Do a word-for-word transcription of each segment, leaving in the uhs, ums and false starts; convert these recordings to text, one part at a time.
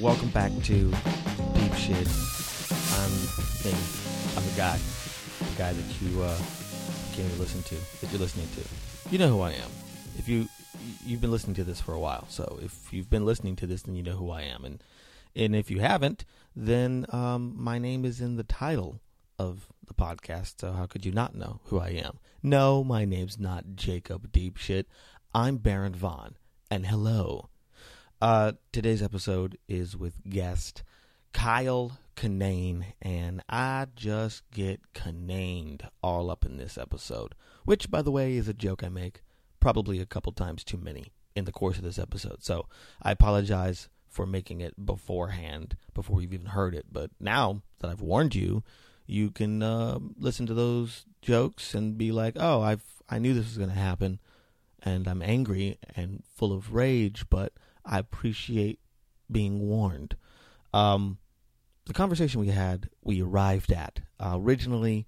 welcome back to Deep Shit. I'm Bing. I'm the guy. The guy that you uh, came to listen to, that you're listening to. You know who I am. If you, you've been listening to this for a while, so if you've been listening to this, then you know who I am. And and if you haven't, then um, my name is in the title of the podcast, so how could you not know who I am? No, my name's not Jacob Deep Shit. I'm Baron Vaughn, and hello. Uh, today's episode is with guest Kyle Kinane, and I just get Kinaned all up in this episode, which, by the way, is a joke I make probably a couple times too many in the course of this episode, so I apologize for making it beforehand, before you've even heard it, but now that I've warned you, you can uh, listen to those jokes and be like, oh, I've I knew this was going to happen, and I'm angry and full of rage, but I appreciate being warned. Um, the conversation we had, we arrived at. Uh, originally,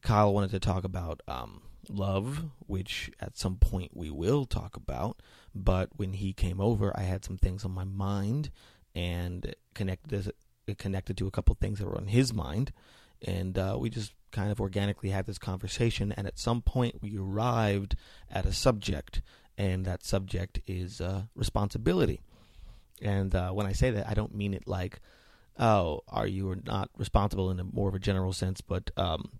Kyle wanted to talk about um, love, which at some point we will talk about. But when he came over, I had some things on my mind and connected this, it connected to a couple things that were on his mind. And uh, we just kind of organically had this conversation. And at some point, we arrived at a subject. And that subject is uh, responsibility. And uh, when I say that, I don't mean it like, oh, are you or not responsible in a more of a general sense, but um,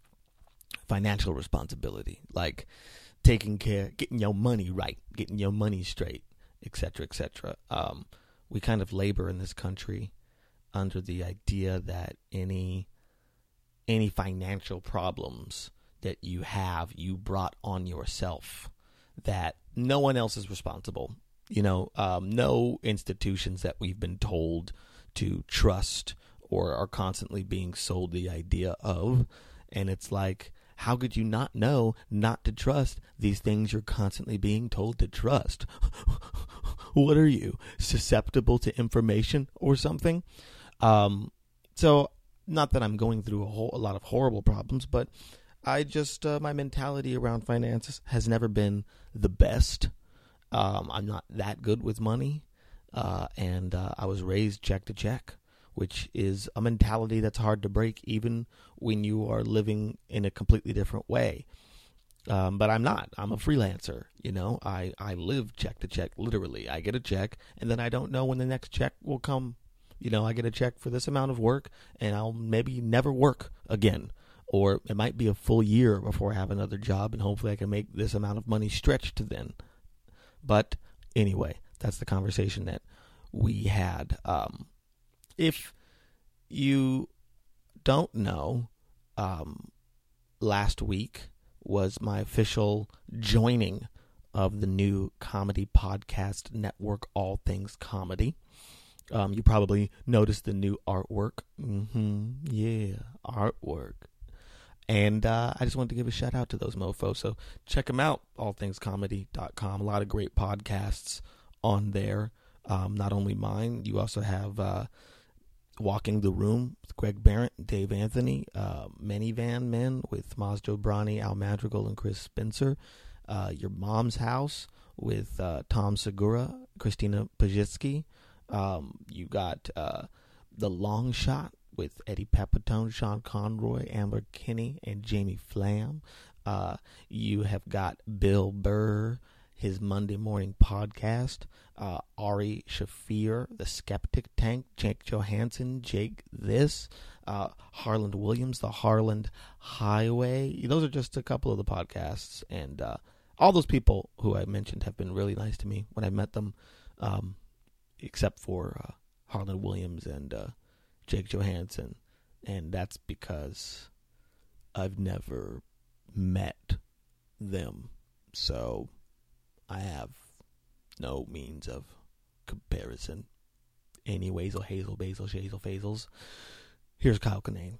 financial responsibility, like taking care, getting your money right, getting your money straight, et cetera, et cetera. Um, we kind of labor in this country under the idea that any any financial problems that you have, you brought on yourself, that no one else is responsible. You know, um, no institutions that we've been told to trust or are constantly being sold the idea of. And it's like, how could you not know not to trust these things you're constantly being told to trust? What are you, susceptible to information or something? Um, so not that I'm going through a whole a lot of horrible problems, but I just, uh, my mentality around finances has never been the best. Um, I'm not that good with money. Uh, and uh, I was raised check to check, which is a mentality that's hard to break even when you are living in a completely different way. Um, but I'm not. I'm a freelancer. You know, I, I live check to check, literally. I get a check, and then I don't know when the next check will come. You know, I get a check for this amount of work, and I'll maybe never work again. Or it might be a full year before I have another job, and hopefully I can make this amount of money stretch to then. But anyway, that's the conversation that we had. Um, if you don't know, um, last week was my official joining of the new comedy podcast network, All Things Comedy. Um, you probably noticed the new artwork. Mm-hmm. Yeah, artwork. And uh, I just wanted to give a shout out to those mofos. So check them out, all things comedy dot com. A lot of great podcasts on there. Um, not only mine, you also have uh, Walking the Room with Greg Barrett and Dave Anthony. Uh, Many Van Men with Maz Jobrani, Al Madrigal, and Chris Spencer. Uh, Your Mom's House with uh, Tom Segura, Christina Pajitsky. Um, you got uh, The Long Shot with Eddie Pepitone, Sean Conroy, Amber Kinney, and Jamie Flam. Uh, you have got Bill Burr, his Monday morning podcast. Uh, Ari Shafir, The Skeptic Tank, Jake Johansson, Jake This, uh, Harland Williams, The Harland Highway. Those are just a couple of the podcasts. And uh, all those people who I mentioned have been really nice to me when I met them, um, except for uh, Harland Williams and Uh, Jake Johansson, and that's because I've never met them, so I have no means of comparison. Anyways, oh Hazel, Basil, Shazel, Fazels. Here's Kyle Kinane.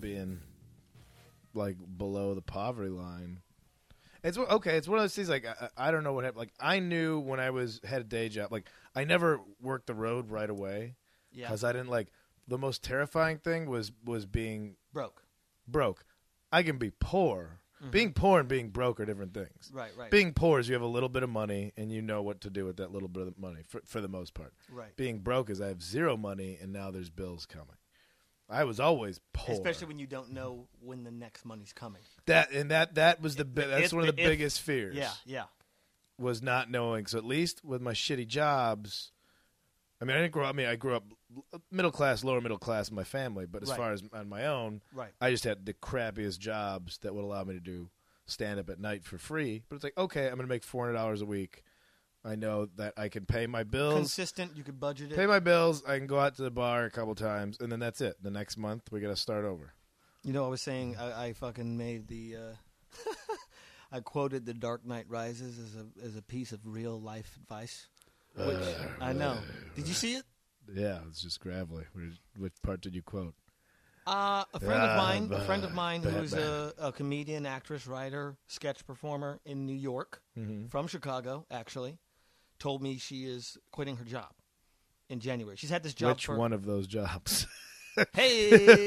Being like below the poverty line, It's okay. It's one of those things. Like I, I don't know what happened. Like I knew when I was had a day job. Like I never worked the road right away. Yeah. Because I didn't like the most terrifying thing was was being broke. Broke. I can be poor. Mm-hmm. Being poor and being broke are different things. Right, right. Being poor is you have a little bit of money and you know what to do with that little bit of money for, for the most part. Right. Being broke is I have zero money and now there's bills coming. I was always poor, especially when you don't know when the next money's coming. That and that that was the it, that's it, one of the it, biggest it, fears. Yeah, yeah. Was not knowing. So at least with my shitty jobs, I mean, I didn't grow up. I mean, I grew up middle class, lower middle class in my family, but as right. far as on my own, right. I just had the crappiest jobs that would allow me to do stand up at night for free. But it's like, okay, I'm going to make four hundred dollars a week. I know that I can pay my bills. Consistent, you can budget it. Pay my bills, I can go out to the bar a couple times, and then that's it. The next month, we got to start over. You know, I was saying I, I fucking made the uh, – I quoted The Dark Knight Rises as a as a piece of real-life advice, which uh, I know. Did you see it? Yeah, it's just gravelly. Which part did you quote? Uh, a friend ah, of mine, bah, a friend of mine bah, who's bah. A, a comedian, actress, writer, sketch performer in New York, mm-hmm. from Chicago, actually. Told me she is quitting her job in January. She's had this job. Which for... one of those jobs? Hey,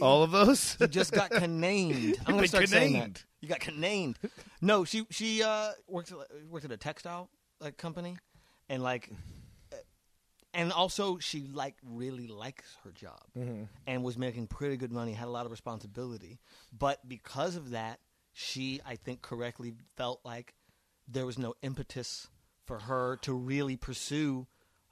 all of those. You just got canamed. I'm gonna start saying that. You got canamed. No, she she uh, worked worked at a textile like company, and like, and also she like really likes her job, mm-hmm. and was making pretty good money, had a lot of responsibility, but because of that, she I think correctly felt like there was no impetus for her to really pursue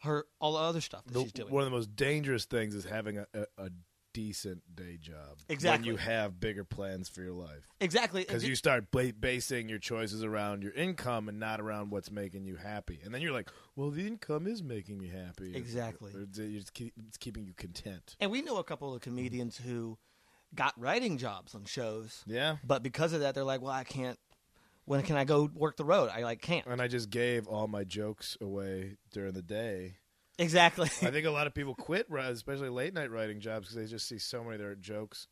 her all the other stuff that the, she's doing. One of the most dangerous things is having a, a, a decent day job. Exactly. When you have bigger plans for your life. Exactly. Because you start ba- basing your choices around your income and not around what's making you happy. And then you're like, well, the income is making me happy. Exactly. It's, it's, it's keeping you content. And we know a couple of comedians who got writing jobs on shows. Yeah. But because of that, they're like, well, I can't. When can I go work the road? I like can't. And I just gave all my jokes away during the day. Exactly. I think a lot of people quit, especially late night writing jobs, because they just see so many of their jokes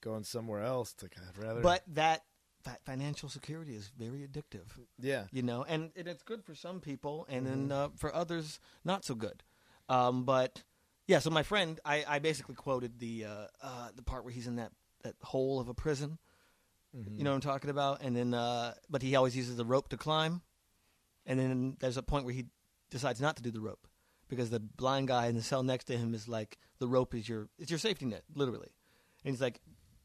going somewhere else. It's like, I'd rather. But that, that financial security is very addictive. Yeah, you know, and, and it's good for some people, and mm-hmm. then uh, for others, not so good. Um, but yeah, so my friend, I, I basically quoted the uh, uh, the part where he's in that, that hole of a prison. You know what I'm talking about? And then, uh, but he always uses the rope to climb. And then there's a point where he decides not to do the rope because the blind guy in the cell next to him is like, the rope is your, it's your safety net, literally. And he's like,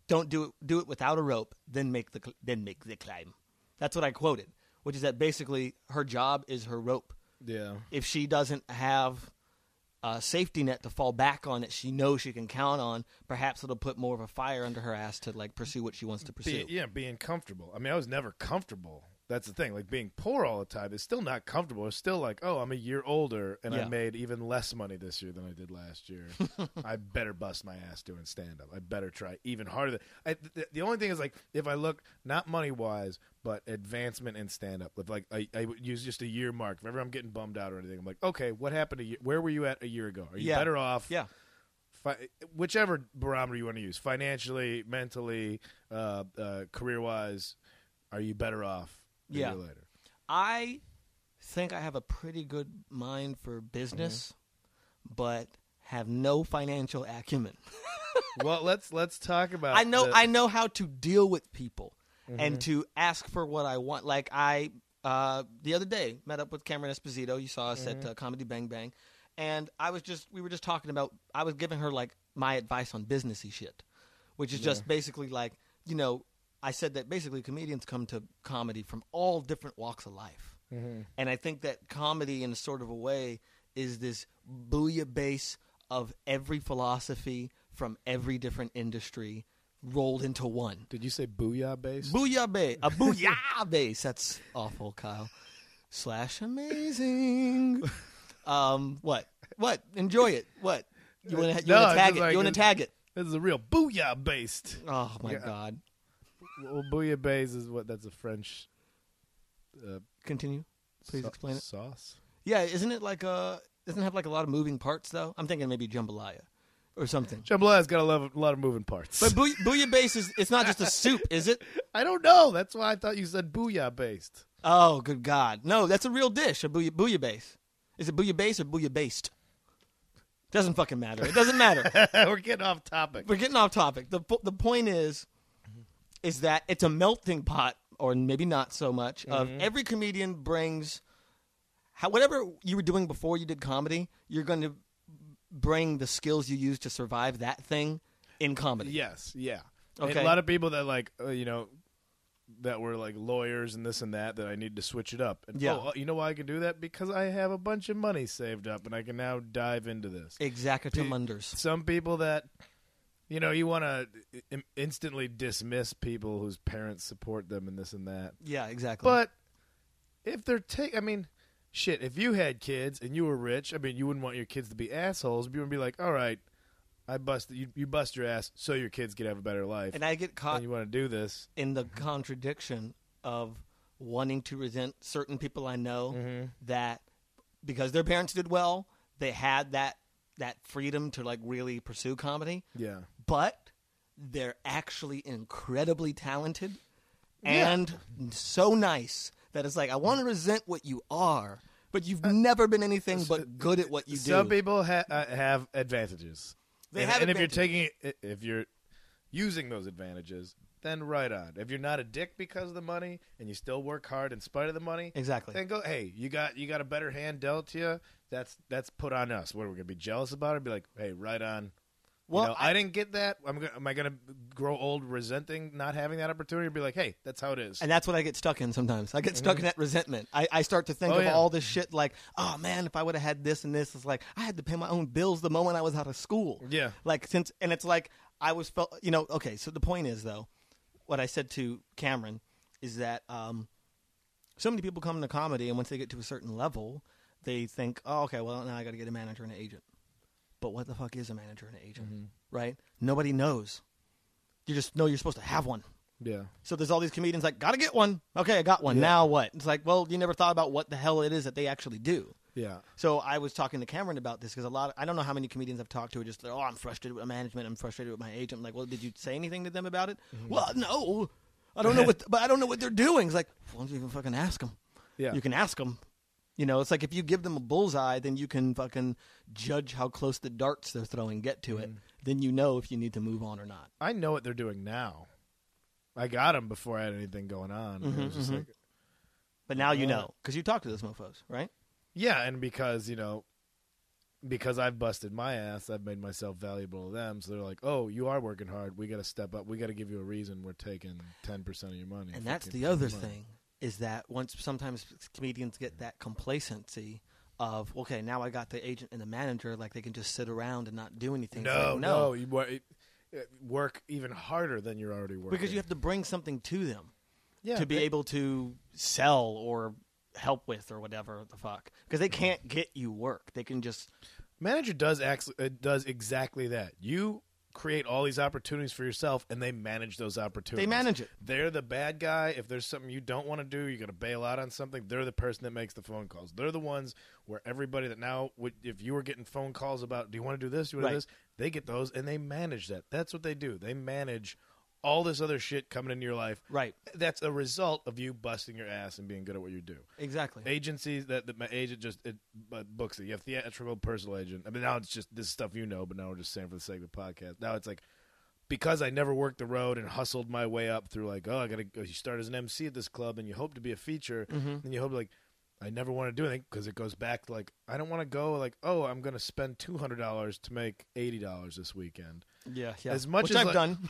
don't do it, do it without a rope, then make the, then make the climb. That's what I quoted, which is that basically her job is her rope. Yeah. If she doesn't have a safety net to fall back on that she knows she can count on, perhaps it'll put more of a fire under her ass to like pursue what she wants to pursue. Be, yeah, being comfortable. I mean, I was never comfortable. That's the thing. Like being poor all the time is still not comfortable. It's still like, oh, I'm a year older and yeah. I made even less money this year than I did last year. I better bust my ass doing stand-up. I better try even harder. I, th- the only thing is like if I look, not money-wise, but advancement in stand-up. With like I, I use just a year mark. Whenever I'm getting bummed out or anything, I'm like, okay, what happened a year? Where were you at a year ago? Are you yeah. better off? Yeah. Fi- whichever barometer you want to use, financially, mentally, uh, uh, career-wise, are you better off? Yeah, later. I think I have a pretty good mind for business, mm-hmm. but have no financial acumen. Well, let's let's talk about. I know the... I know how to deal with people mm-hmm. and to ask for what I want. Like I uh, the other day met up with Cameron Esposito. You saw us mm-hmm. at uh, Comedy Bang Bang, and I was just we were just talking about. I was giving her like my advice on businessy shit, which is yeah. just basically like you know. I said that basically comedians come to comedy from all different walks of life. Mm-hmm. And I think that comedy in a sort of a way is this bouillabaisse of every philosophy from every different industry rolled into one. Did you say bouillabaisse? Bouillabaisse. A bouillabaisse. That's awful, Kyle. Slash amazing. um, what? What? Enjoy it. What? You want to no, tag it? Like you want to tag it? This is a real bouillabaisse. Oh, my yeah. God. Well, bouillabaisse is what? That's a French. Uh, Continue, please so- explain it. Sauce. Yeah, isn't it like a? Doesn't it have like a lot of moving parts though? I'm thinking maybe jambalaya. or something. Jambalaya has got a lot of, a lot of moving parts. But boo- bouillabaisse is it's not just a soup, is it? I don't know. That's why I thought you said bouillabaisse. Oh, good God. No, that's a real dish, a bouill- bouillabaisse. Is it bouillabaisse or bouillabaisse? Doesn't fucking matter. It doesn't matter. We're getting off topic. We're getting off topic. The the point is, is that it's a melting pot, or maybe not so much, mm-hmm. of every comedian brings, how, whatever you were doing before you did comedy, you're going to bring the skills you use to survive that thing in comedy. Yes, yeah. Okay. And a lot of people that like, uh, you know, that were like lawyers and this and that, that I need to switch it up. And, yeah. Oh, you know why I can do that? Because I have a bunch of money saved up and I can now dive into this. Exactamundos. Some people that, you know, you want to instantly dismiss people whose parents support them and this and that. Yeah, exactly. But if they're taking, I mean, shit, if you had kids and you were rich, I mean, you wouldn't want your kids to be assholes, but you wouldn't be like, all right, I bust you, you bust your ass so your kids could have a better life. And I get caught and you want to do this. In the contradiction of wanting to resent certain people I know mm-hmm. that because their parents did well, they had that that freedom to like really pursue comedy. Yeah. But they're actually incredibly talented yeah. and so nice that it's like, I want to resent what you are, but you've uh, never been anything but good at what you some do. Some people ha- uh, have advantages. They and, have and if you're taking, if you're using those advantages, then right on. If you're not a dick because of the money, and you still work hard in spite of the money, exactly. Then go, hey, you got you got a better hand dealt to you. That's that's put on us. What are we gonna be jealous about? It? Be like, hey, right on. Well, you know, I, I didn't get that. I'm gonna, am I gonna grow old resenting not having that opportunity? Be like, hey, that's how it is. And that's what I get stuck in sometimes. I get stuck mm-hmm. in that resentment. I, I start to think oh, of yeah. all this shit like, oh man, if I would have had this and this, it's like I had to pay my own bills the moment I was out of school. Yeah. Like since, and it's like I was felt, you know. Okay, so the point is though, what I said to Cameron is that um, so many people come to comedy, and once they get to a certain level, they think, oh, okay, well now I got to get a manager and an agent. But what the fuck is a manager and an agent, mm-hmm. right? Nobody knows. You just know you're supposed to have one. Yeah. So there's all these comedians like, gotta get one. Okay, I got one. Yeah. Now what? It's like, well, you never thought about what the hell it is that they actually do. Yeah. So I was talking to Cameron about this because a lot of, I don't know how many comedians I've talked to are just, oh, I'm frustrated with my management. I'm frustrated with my agent. I'm like, well, did you say anything to them about it? Mm-hmm. Well, no. I don't know what, but I don't know what they're doing. It's like, why don't you even fucking ask them? Yeah. You can ask them. You know, it's like if you give them a bullseye, then you can fucking judge how close the darts they're throwing get to it. Mm. Then you know if you need to move on or not. I know what they're doing now. I got them before I had anything going on. Mm-hmm, it was just mm-hmm. like, but now you know because you talk to those mofos, right? Yeah, and because, you know, because I've busted my ass, I've made myself valuable to them. So they're like, oh, you are working hard. We got to step up. We got to give you a reason we're taking ten percent of your money. And that's the other thing. Is that once sometimes comedians get that complacency of, okay, now I got the agent and the manager, like they can just sit around and not do anything. No, like, no. no. You wor- work even harder than you're already working. Because you have to bring something to them yeah, to be they- able to sell or help with or whatever the fuck. Because they can't get you work. They can just... Manager does act- does exactly that. You... create all these opportunities for yourself, and they manage those opportunities. They manage it. They're the bad guy. If there's something you don't want to do, you're going to bail out on something, they're the person that makes the phone calls. They're the ones where everybody that now, would, if you were getting phone calls about, do you want to do this, do you want right. to do this, they get those, and they manage that. That's what they do. They manage all this other shit coming into your life. Right. That's a result of you busting your ass and being good at what you do. Exactly. Agencies, that, that my agent just it, uh, books it. You have theatrical, personal agent. I mean, now it's just this stuff you know, but now we're just saying for the sake of the podcast. Now it's like, because I never worked the road and hustled my way up through like, oh, I got to go. You start as an M C at this club and you hope to be a feature. Mm-hmm. And you hope like, I never want to do anything because it goes back to like, I don't want to go like, oh, I'm going to spend two hundred dollars to make eighty dollars this weekend. Yeah, yeah. As much Which as I've like, done.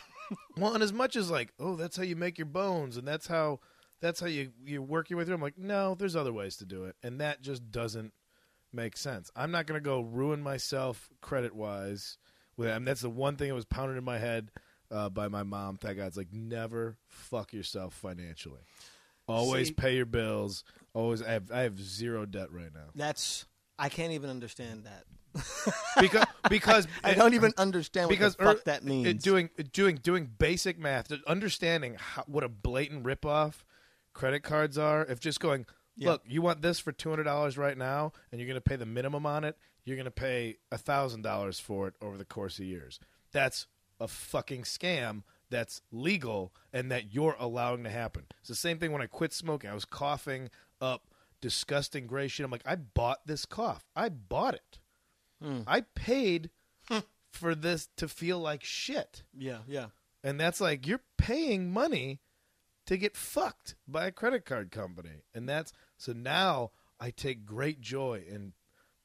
Well, and as much as like, oh, that's how you make your bones, and that's how that's how you, you work your way through. I'm like, no, there's other ways to do it, and that just doesn't make sense. I'm not going to go ruin myself credit wise. With I mean, that's the one thing that was pounded in my head uh, by my mom. Thank God, it's like never fuck yourself financially. Always See, pay your bills. Always, I have, I have zero debt right now. That's I can't even understand that. because because I, I don't even understand what the fuck er, that means. It, doing doing doing basic math, understanding how, what a blatant ripoff credit cards are. If just going, yeah. look, you want this for two hundred dollars right now, and you're going to pay the minimum on it. you're going to pay one thousand dollars for it over the course of years. That's a fucking scam that's legal and that you're allowing to happen. It's the same thing when I quit smoking. I was coughing up disgusting gray shit. I'm like, I bought this cough. I bought it. Hmm. I paid for this to feel like shit. Yeah, yeah. And that's like, you're paying money to get fucked by a credit card company. And that's, so now I take great joy in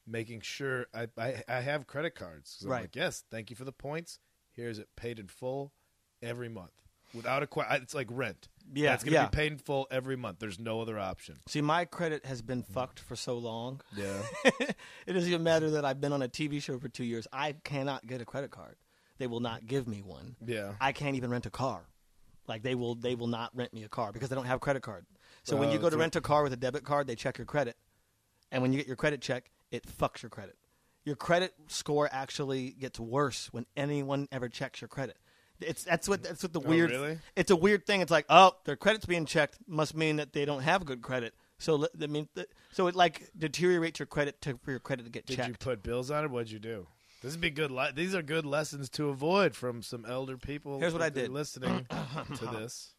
making sure I I, I have credit cards. So right. I'm like, yes, thank you for the points. Here's it paid in full every month. Without a question. It's like rent. Yeah. It's going to yeah. be paid in full every month. There's no other option. See, my credit has been fucked for so long. Yeah. It doesn't even matter that I've been on a T V show for two years. I cannot get a credit card. They will not give me one. Yeah. I can't even rent a car. Like, they will they will not rent me a car because they don't have a credit card. So uh, when you go to rent a car with a debit card, they check your credit. And when you get your credit check, it fucks your credit. Your credit score actually gets worse when anyone ever checks your credit. It's that's what that's what the oh, weird. Really? It's a weird thing. It's like, oh, their credit's being checked must mean that they don't have good credit. So I mean, so it like deteriorates your credit to, for your credit to get Did checked. Did you put bills on it? What'd you do? This would be good. Li- these are good lessons to avoid from some elder people. Here's what I did listening to this.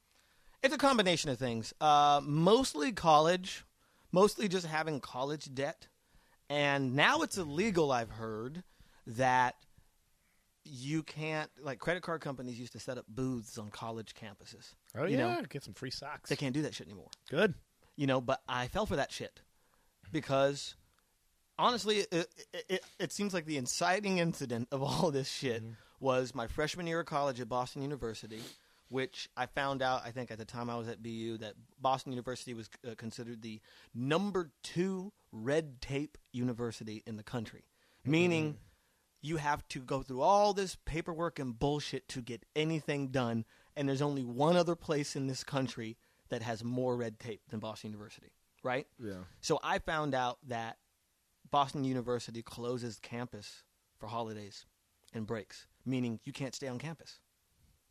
It's a combination of things. Uh, mostly college, mostly just having college debt, and now it's illegal. I've heard that. You can't, like, credit card companies used to set up booths on college campuses. Oh, you yeah. know? Get some free socks. They can't do that shit anymore. Good. You know, but I fell for that shit because, honestly, it, it, it seems like the inciting incident of all this shit mm-hmm. was my freshman year of college at Boston University, which I found out, I think, at the time I was at B U, that Boston University was uh, considered the number two red tape university in the country, mm-hmm. meaning you have to go through all this paperwork and bullshit to get anything done, and there's only one other place in this country that has more red tape than Boston University, right? Yeah. So I found out that Boston University closes campus for holidays and breaks, meaning you can't stay on campus.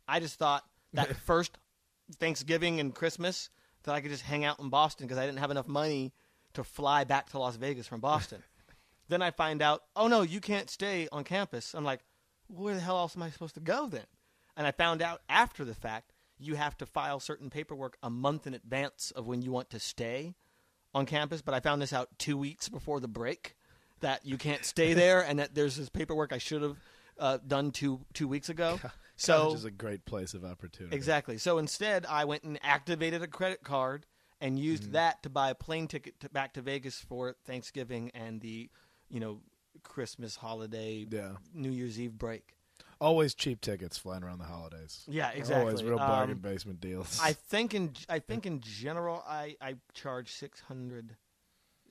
I just thought that first Thanksgiving and Christmas that I could just hang out in Boston because I didn't have enough money to fly back to Las Vegas from Boston. Then I find out, oh, no, you can't stay on campus. I'm like, where the hell else am I supposed to go then? And I found out after the fact you have to file certain paperwork a month in advance of when you want to stay on campus. But I found this out two weeks before the break that you can't stay there and that there's this paperwork I should have uh, done two two weeks ago. College so, is a great place of opportunity. Exactly. So instead I went and activated a credit card and used mm-hmm. that to buy a plane ticket to, back to Vegas for Thanksgiving and the – you know, Christmas holiday, yeah. New Year's Eve break. Always cheap tickets flying around the holidays. Yeah, exactly. Always real bargain um, basement deals. I think in I think in general, I, I charge six hundred dollars,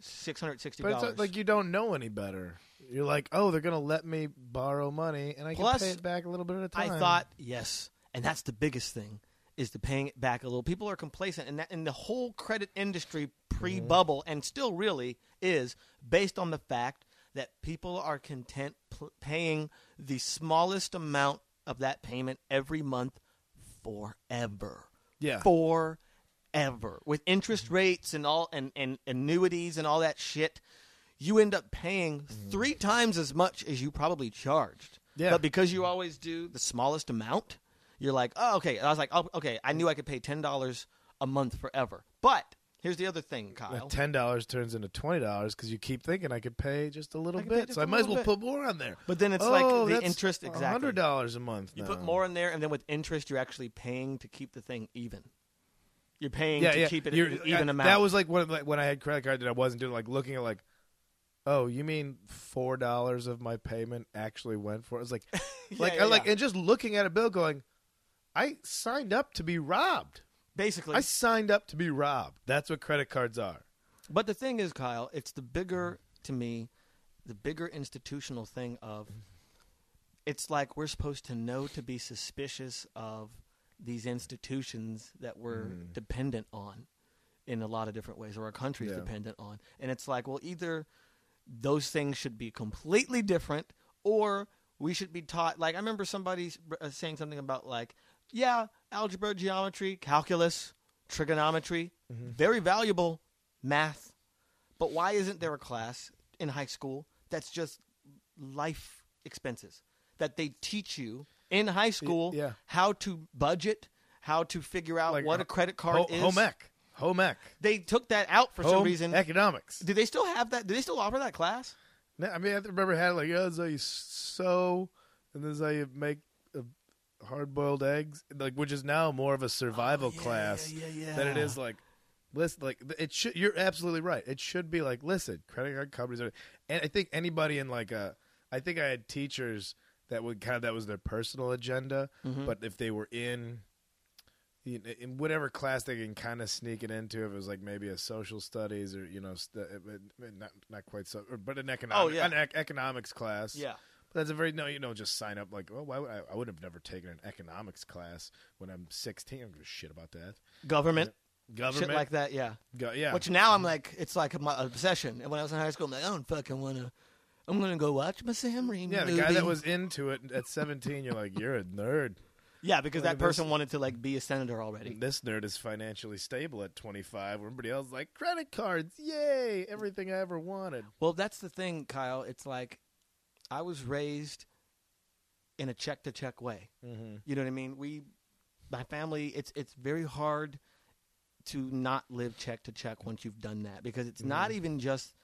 six hundred sixty dollars. But it's like you don't know any better. You're like, oh, they're going to let me borrow money, and I Plus, can pay it back a little bit at a time. I thought, yes, and that's the biggest thing is the paying it back a little. People are complacent, and, that, and the whole credit industry pre-bubble, mm-hmm. and still really is based on the fact that people are content pl- paying the smallest amount of that payment every month forever. Yeah. Forever. With interest rates and all and, and annuities and all that shit, you end up paying mm. three times as much as you probably charged. Yeah. But because you always do the smallest amount, you're like, oh, okay. I was like, oh, okay, I knew I could pay ten dollars a month forever. But here's the other thing, Kyle. Ten dollars turns into twenty dollars because you keep thinking I could pay just a little bit, so I might as well put more on there. But then it's like the interest, exactly. Hundred dollars a month. You put more in there, and then with interest, you're actually paying to keep the thing even. You're paying to keep it an even amount. That was like when, like when I had credit card that I wasn't doing, like looking at like, oh, you mean four dollars of my payment actually went for? It was like, yeah, like, yeah, like, yeah. and just looking at a bill, going, I signed up to be robbed. Basically, I signed up to be robbed. That's what credit cards are. But the thing is, Kyle, it's the bigger, to me, the bigger institutional thing of it's like we're supposed to know to be suspicious of these institutions that we're mm. dependent on in a lot of different ways, or our country's yeah. dependent on. And it's like, well, either those things should be completely different or we should be taught. Like I remember somebody saying something about like, yeah, algebra, geometry, calculus, trigonometry, mm-hmm. very valuable, math. But why isn't there a class in high school that's just life expenses that they teach you in high school, yeah. how to budget, how to figure out like, what a credit card ho- is. Home ec. Home ec. They took that out for home some reason. Economics. Do they still have that? Do they still offer that class? No, I mean, I remember it had like, oh, this is how you sew, and this is how you make hard-boiled eggs, like, which is now more of a survival oh, yeah, class yeah, yeah, yeah. than it is like, listen, like it should. You're absolutely right. It should be like, listen, credit card companies are, and I think anybody in like a, I think I had teachers that would kind of that was their personal agenda, mm-hmm. but if they were in, you know, in whatever class they can kind of sneak it into, if it was like maybe a social studies or you know st- not not quite so, or, but an economic oh, yeah. an ec- economics class, yeah. That's a very, no, you know, just sign up like, well, why would I, I would have never taken an economics class when I'm sixteen. I don't give a shit about that. Government. You know, government. Shit like that, yeah. Go, yeah. Which now I'm like, it's like my obsession. And when I was in high school, I'm like, I don't fucking want to, I'm going to go watch my Sam Raimi Yeah, the movie. Guy that was into it at seventeen, you're like, you're a nerd. Yeah, because like that person this, wanted to like be a senator already. This nerd is financially stable at twenty-five. Where everybody else is like, credit cards, yay, everything I ever wanted. Well, that's the thing, Kyle. It's like, I was raised in a check-to-check way. Mm-hmm. You know what I mean? We, my family, it's it's very hard to not live check-to-check once you've done that because it's mm-hmm. not even just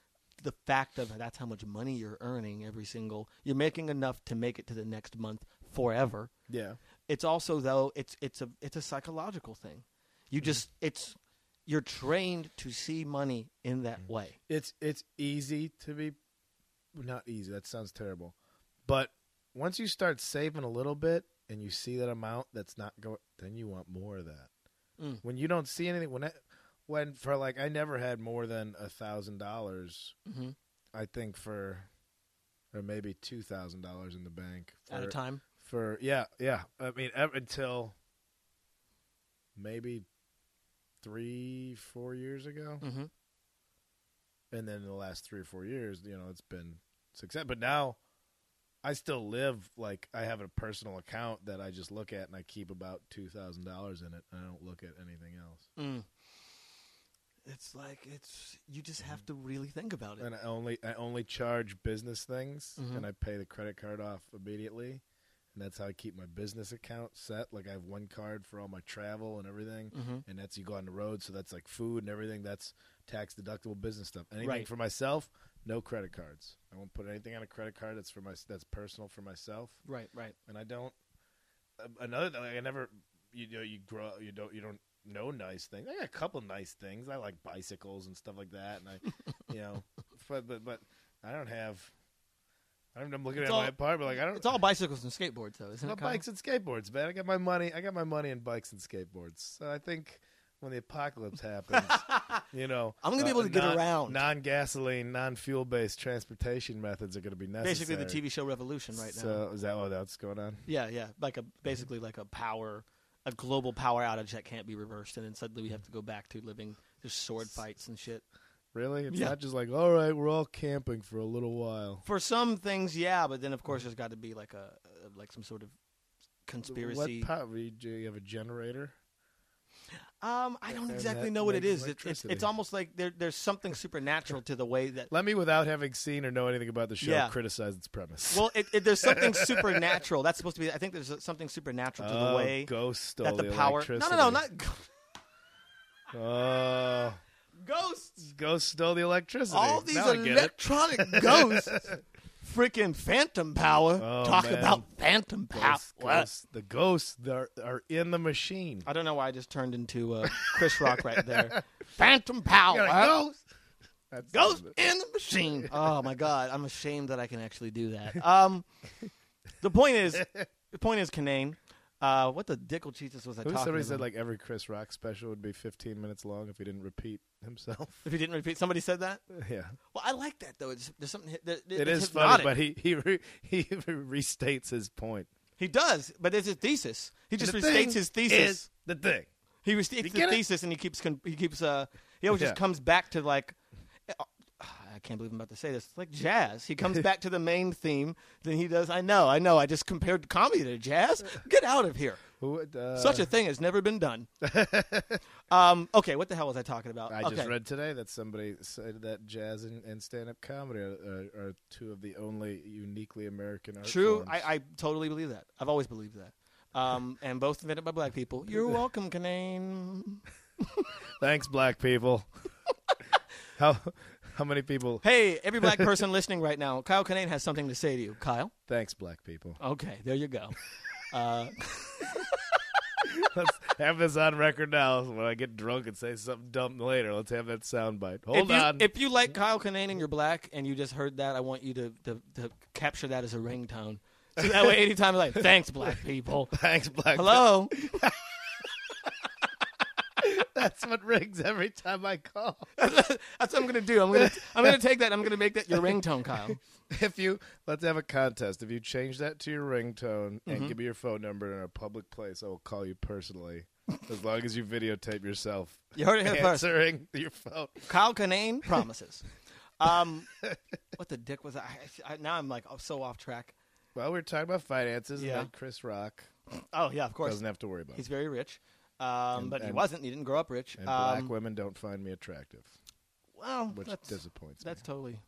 the fact of that's how much money you're earning every single. You're making enough to make it to the next month forever. Yeah. It's also though it's it's a it's a psychological thing. You mm-hmm. just it's you're trained to see money in that mm-hmm. way. It's it's easy to be. Not easy. That sounds terrible. But once you start saving a little bit and you see that amount that's not going, then you want more of that. Mm. When you don't see anything, when I, when for like, I never had more than a thousand dollars, I think for, or maybe two thousand dollars in the bank. For, At a time? For, yeah, yeah. I mean, ever, until maybe three, four years ago. Mm-hmm. And then in the last three or four years, you know, it's been success. But now I still live like I have a personal account that I just look at and I keep about two thousand dollars in it. I don't look at anything else. Mm. It's like it's you just have to really think about it. And I only I only charge business things mm-hmm. and I pay the credit card off immediately. And that's how I keep my business account set. Like I have one card for all my travel and everything. Mm-hmm. And that's you go on the road. So that's like food and everything. That's tax deductible business stuff. Anything right. for myself, no credit cards. I won't put anything on a credit card. That's for my that's personal for myself. Right, right. And I don't. Another thing, like I never. You know, you grow. You don't. You don't know nice things. I got a couple nice things. I like bicycles and stuff like that. And I, you know, but, but but I don't have. I'm looking it's at all, my apartment like I don't. It's all bicycles and skateboards, though, isn't it? All bikes and skateboards, man. I got my money. I got my money in bikes and skateboards. So I think when the apocalypse happens, you know, I'm gonna uh, be able to non, get around. Non-gasoline, non-fuel-based transportation methods are gonna be necessary. Basically, the T V show Revolution right now. So is that what that's going on? Yeah, yeah. Like a basically like a power, a global power outage that can't be reversed, and then suddenly we have to go back to living just sword fights and shit. Really? It's yeah. not just like, all right, we're all camping for a little while. For some things, yeah, but then, of course, there's got to be like a uh, like some sort of conspiracy. What power? Do you have a generator? Um, I don't and exactly know what it is. It, it's, it's almost like there, there's something supernatural to the way that... Let me, without having seen or know anything about the show, yeah. criticize its premise. Well, it, it, there's something supernatural. That's supposed to be... I think there's something supernatural to oh, the way ghost stole that the, the power... Electricity. No, no, no, not... Oh... uh... Ghosts. Ghosts stole the electricity. All these now electronic ghosts. Freaking phantom power. Oh, Talk man. About phantom power. Ghost, the ghosts are, are in the machine. I don't know why I just turned into uh, Chris Rock right there. Phantom power. Ghost, That's ghost in the machine. Oh, my God. I'm ashamed that I can actually do that. Um, the point is, the point is, Kinane. Uh, what the dickle cheeses was I talking about? Somebody said like every Chris Rock special would be fifteen minutes long if he didn't repeat himself. If he didn't repeat, somebody said that. Yeah. Well, I like that though. It's, there's something. There, it it's is hypnotic. Funny, but he he re, he restates his point. He does, but it's his thesis. He just the restates his thesis. Is the thing. He restates the thesis, it? and he keeps he keeps uh he always yeah. just comes back to like. I can't believe I'm about to say this. It's like jazz. He comes back to the main theme. Then he does, I know, I know. I just compared comedy to jazz. Get out of here. Who, uh... Such a thing has never been done. um, okay, what the hell was I talking about? I okay. just read today that somebody said that jazz and, and stand-up comedy are, are, are two of the only uniquely American art True. forms. I, I totally believe that. I've always believed that. Um, and both invented by black people. You're welcome, Kinane. Thanks, black people. How how many people? Hey, every black person listening right now, Kyle Kinane has something to say to you. Kyle? Thanks, black people. Okay, there you go. Uh, let's have this on record now. When I get drunk and say something dumb later, let's have that soundbite. Hold if you, on. If you like Kyle Kinane and you're black and you just heard that, I want you to, to, to capture that as a ringtone. So that way, anytime you're like, thanks, black people. Thanks, black Hello. people. Hello. That's what rings every time I call. That's what I'm gonna do. I'm gonna I'm gonna take that. I'm gonna make that your ringtone, Kyle. If you let's have a contest. If you change that to your ringtone mm-hmm. and give me your phone number in a public place, I will call you personally. As long as you videotape yourself. You heard it here first. Answering your phone. Kyle Kinane promises. um, what the dick was I, I? Now I'm like so off track. Well, we were talking about finances yeah. and then Chris Rock. Oh yeah, of course. Doesn't have to worry about. He's it. very rich. Um, and, but and, he wasn't. He didn't grow up rich. And um, black women don't find me attractive. Well, which that's, disappoints that's me. That's totally.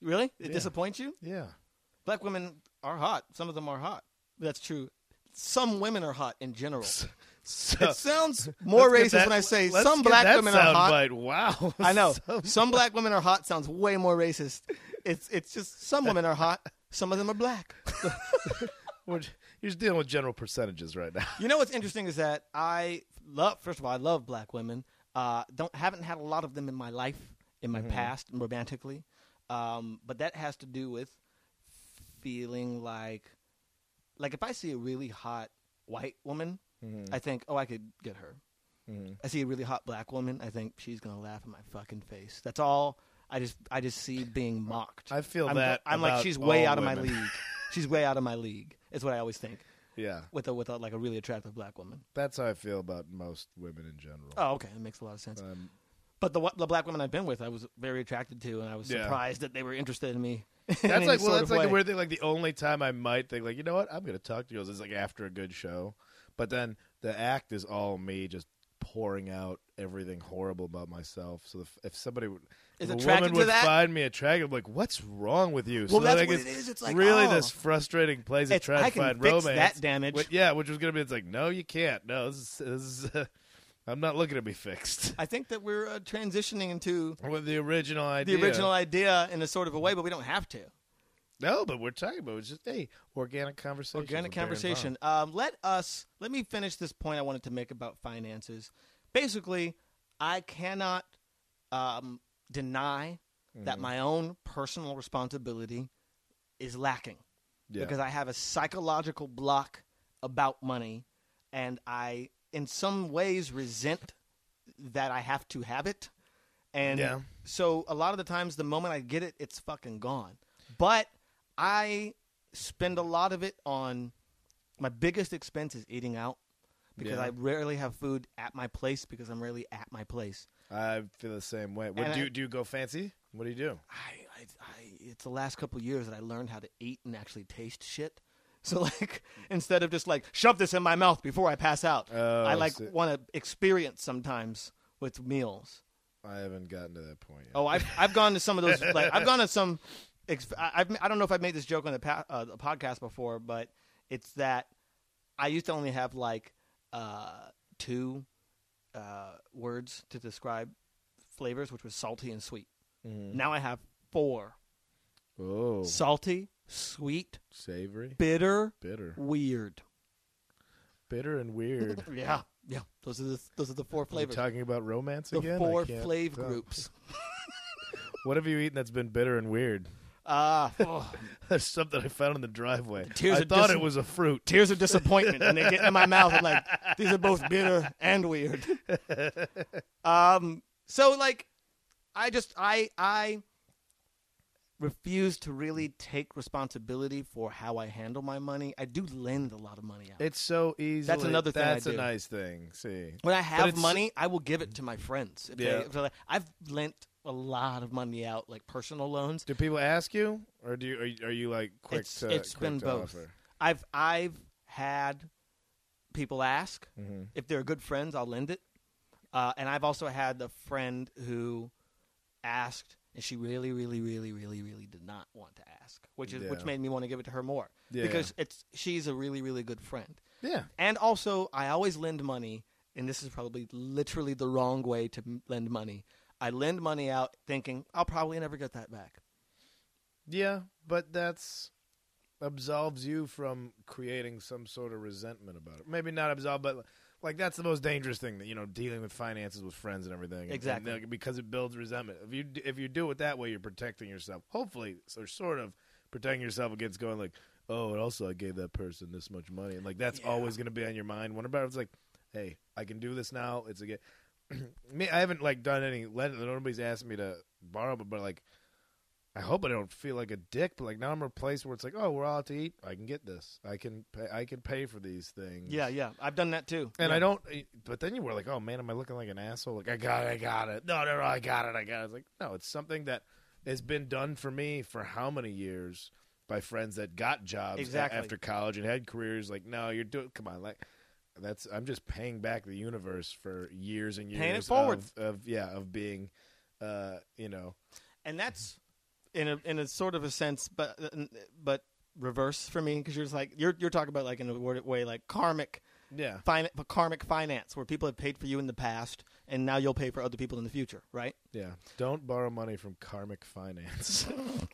Really? It yeah. disappoints you? Yeah. Black women are hot. Some of them are hot. That's true. Some women are hot in general. So, it sounds more racist that, when I say some black women are hot. Bite. Wow. I know. Some, some black women are hot sounds way more racist. It's it's just some women are hot. Some of them are black. We're, you're just dealing with general percentages right now. You know what's interesting is that I love, first of all, I love black women. Uh, don't haven't had a lot of them in my life, in my mm-hmm. past, romantically. Um, but that has to do with feeling like, like if I see a really hot white woman, mm-hmm. I think, oh, I could get her. Mm-hmm. I see a really hot black woman, I think she's gonna laugh in my fucking face. That's all. I just, I just see being mocked. I feel I'm, that. I'm like, she's way out women. of my league. She's way out of my league. Is what I always think. Yeah. With a with a, like a really attractive black woman. That's how I feel about most women in general. Oh, okay, that makes a lot of sense. Um, but the the black women I've been with, I was very attracted to, and I was yeah. surprised that they were interested in me. That's in like well, sort that's like way. the weird thing. Like the only time I might think like, you know what, I'm going to talk to you is like after a good show, but then the act is all me just pouring out everything horrible about myself. So if, if somebody would, is if a woman would that? find me attractive, I'm like, what's wrong with you? Well, so that's like what it's it is. It's like really oh, this frustrating place to try to find romance. I can fix that damage. But, yeah, which was going to be, it's like, no, you can't. No, this is, this is uh, I'm not looking to be fixed. I think that we're uh, transitioning into with the original idea. The original idea in a sort of a way, but we don't have to. No, but we're talking about it's just a hey, organic conversation. Organic conversation. Um, let us let me finish this point I wanted to make about finances. Basically, I cannot um, deny mm-hmm. that my own personal responsibility is lacking yeah. because I have a psychological block about money, and I, in some ways, resent that I have to have it, and yeah. so a lot of the times, the moment I get it, it's fucking gone. But I spend a lot of it on my biggest expense is eating out because yeah. I rarely have food at my place because I'm rarely at my place. I feel the same way. What, do, I, you, do you go fancy? What do you do? I, I, I, it's the last couple of years that I learned how to eat and actually taste shit. So like instead of just like shove this in my mouth before I pass out, oh, I like want to experience sometimes with meals. I haven't gotten to that point yet. Oh, I've I've gone to some of those. Like I've gone to some. I've, I don't know if I've made this joke on the, pa- uh, the podcast before, but it's that I used to only have like uh, two uh, words to describe flavors, which was salty and sweet. Mm-hmm. Now I have four. Oh, salty, sweet, savory, bitter, bitter, weird, bitter and weird. yeah, yeah. Those are the those are the four flavors. Are you talking about romance the again? The four flavor groups. What have you eaten that's been bitter and weird? Ah, uh, oh. There's something I found in the driveway. The I thought dis- it was a fruit. Tears of disappointment, and they get in my mouth. I'm like, these are both bitter and weird. um, so like, I just I I refuse to really take responsibility for how I handle my money. I do lend a lot of money out. It's so easy. That's another thing. That's I do. a nice thing. See, when I have money, I will give it to my friends. If yeah, they, if like, I've lent. a lot of money out, like personal loans. Do people ask you, or do you are you, are you like quick it's, to? It's quick been to both. Offer? I've I've had people ask. Mm-hmm. If they're good friends, I'll lend it. Uh, and I've also had a friend who asked, and she really, really, really, really, really did not want to ask, which is yeah. which made me want to give it to her more yeah. because it's she's a really, really good friend. Yeah. And also, I always lend money, and this is probably literally the wrong way to m- lend money. I lend money out thinking I'll probably never get that back. Yeah, but that's absolves you from creating some sort of resentment about it. Maybe not absolve, but. Like, that's the most dangerous thing, that, you know, dealing with finances with friends and everything. Exactly. And, and because it builds resentment. If you if you do it that way, you're protecting yourself. Hopefully, so sort of protecting yourself against going like, oh, and also I gave that person this much money. And, like, that's yeah. always going to be on your mind. What about if it's like, hey, I can do this now. It's again. Me, I haven't, like, done any lending. Nobody's asked me to borrow, but, but, like, I hope I don't feel like a dick. But, like, now I'm in a place where it's like, oh, we're all out to eat. I can get this. I can pay, I can pay for these things. Yeah, yeah. I've done that, too. And yeah. I don't – but then you were like, oh, man, am I looking like an asshole? Like, I got it. I got it. No, no, no. I got it. I got it. It's like, no, it's something that has been done for me for how many years by friends that got jobs exactly. after college and had careers. Like, no, you're doing – come on. Like, that's I'm just paying back the universe for years and years. Paying it forward. Of, of, yeah, of being, uh, you know. And that's – In a in a sort of a sense, but but reverse for me, because you're just like you're you're talking about, like, in a word way, like karmic, yeah, fin- karmic finance, where people have paid for you in the past and now you'll pay for other people in the future, right? Yeah. Don't borrow money from karmic finance.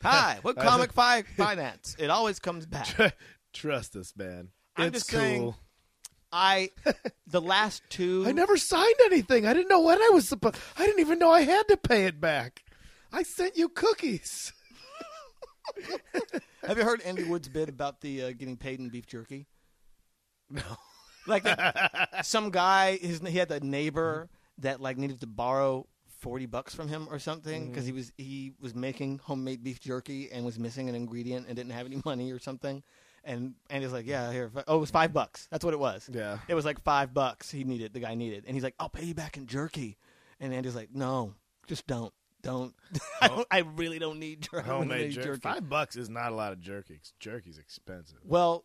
Hi, what karmic fi- finance? It always comes back. Tr- trust us, man. I'm it's just cool. Saying, I the last two. I never signed anything. I didn't know what I was supposed. I didn't even know I had to pay it back. I sent you cookies. Have you heard Andy Wood's bit about the uh, getting paid in beef jerky? No. Like that, some guy, his, he had a neighbor that, like, needed to borrow forty bucks from him or something because mm-hmm. he was he was making homemade beef jerky and was missing an ingredient and didn't have any money or something. And Andy's like, yeah, here. Oh, it was five bucks. That's what it was. Yeah. It was like five bucks. He needed the guy needed, and he's like, I'll pay you back in jerky. And Andy's like, no, just don't. Don't. I, don't I really don't need jer- homemade jer- jerky. Five bucks is not a lot of jerky. Jerky's expensive. Well,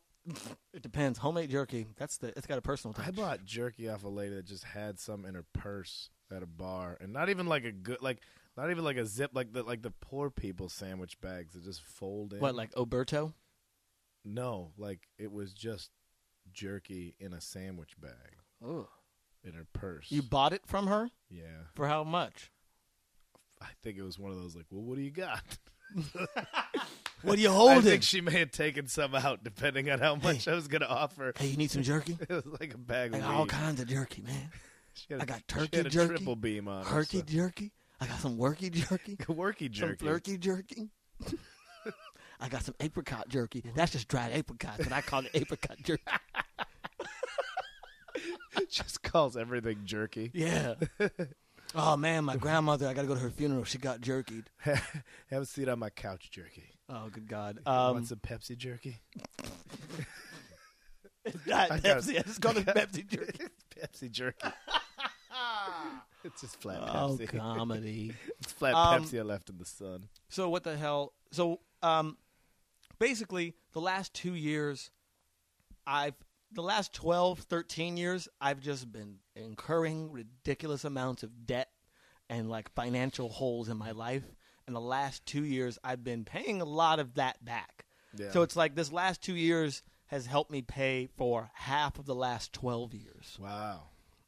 it depends. Homemade jerky, that's the. It's got a personal touch. I bought jerky off a lady that just had some in her purse at a bar, and not even like a good, like not even like a zip, like the like the poor people sandwich bags that just fold in. What, like Oberto? No, like it was just jerky in a sandwich bag. Oh, in her purse. You bought it from her? Yeah. For how much? I think it was one of those, like, well, what do you got? What do you holding? I think she may have taken some out, depending on how much hey, I was going to offer. Hey, you need some jerky? It was like a bag of and all kinds of jerky, man. She had a, I got turkey she had a jerky. Triple beam on Herky her, so. Jerky. I got some worky jerky. Worky jerky. Some flurky jerky. I got some apricot jerky. That's just dried apricots, but I call it apricot jerky. Just calls everything jerky. Yeah. Oh, man, my grandmother, I got to go to her funeral. She got jerkied. Have a seat on my couch jerky. Oh, good God. Um, want some Pepsi jerky? It's not I Pepsi. Got, I just called it Pepsi jerky. Pepsi jerky. It's just flat oh, Pepsi. Oh, comedy. It's flat um, Pepsi I left in the sun. So what the hell? So um, basically, the last two years, I've... The last twelve, thirteen years, I've just been incurring ridiculous amounts of debt and, like, financial holes in my life. And the last two years, I've been paying a lot of that back. Yeah. So it's like this last two years has helped me pay for half of the last twelve years. Wow.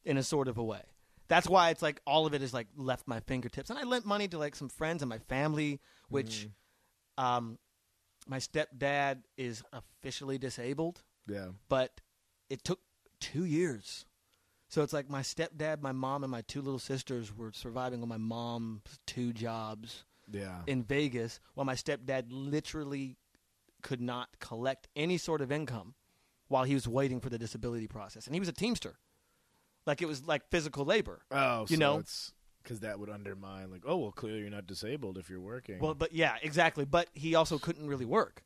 In a sort of a way. That's why it's like all of it is, like, left my fingertips. And I lent money to, like, some friends and my family, which mm. um, my stepdad is officially disabled. Yeah. But... It took two years. So it's like my stepdad, my mom, and my two little sisters were surviving on my mom's two jobs yeah. in Vegas, while my stepdad literally could not collect any sort of income while he was waiting for the disability process. And he was a Teamster. Like, it was like physical labor. Oh, you so know? It's because that would undermine, like, oh, well, clearly you're not disabled if you're working. Well, but yeah, exactly. But he also couldn't really work.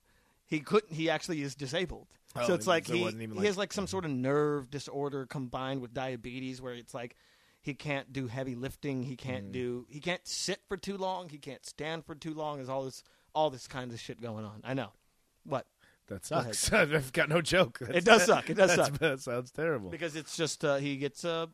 He couldn't. He actually is disabled. Oh, so it's like so he, it like he has like some sort of nerve disorder combined with diabetes, where it's like he can't do heavy lifting. He can't mm. do. He can't sit for too long. He can't stand for too long. There's all this all this kind of shit going on. I know. What? That sucks. Go I've got no joke. That's, it does suck. It does suck. That sounds terrible. Because it's just uh, he gets uh,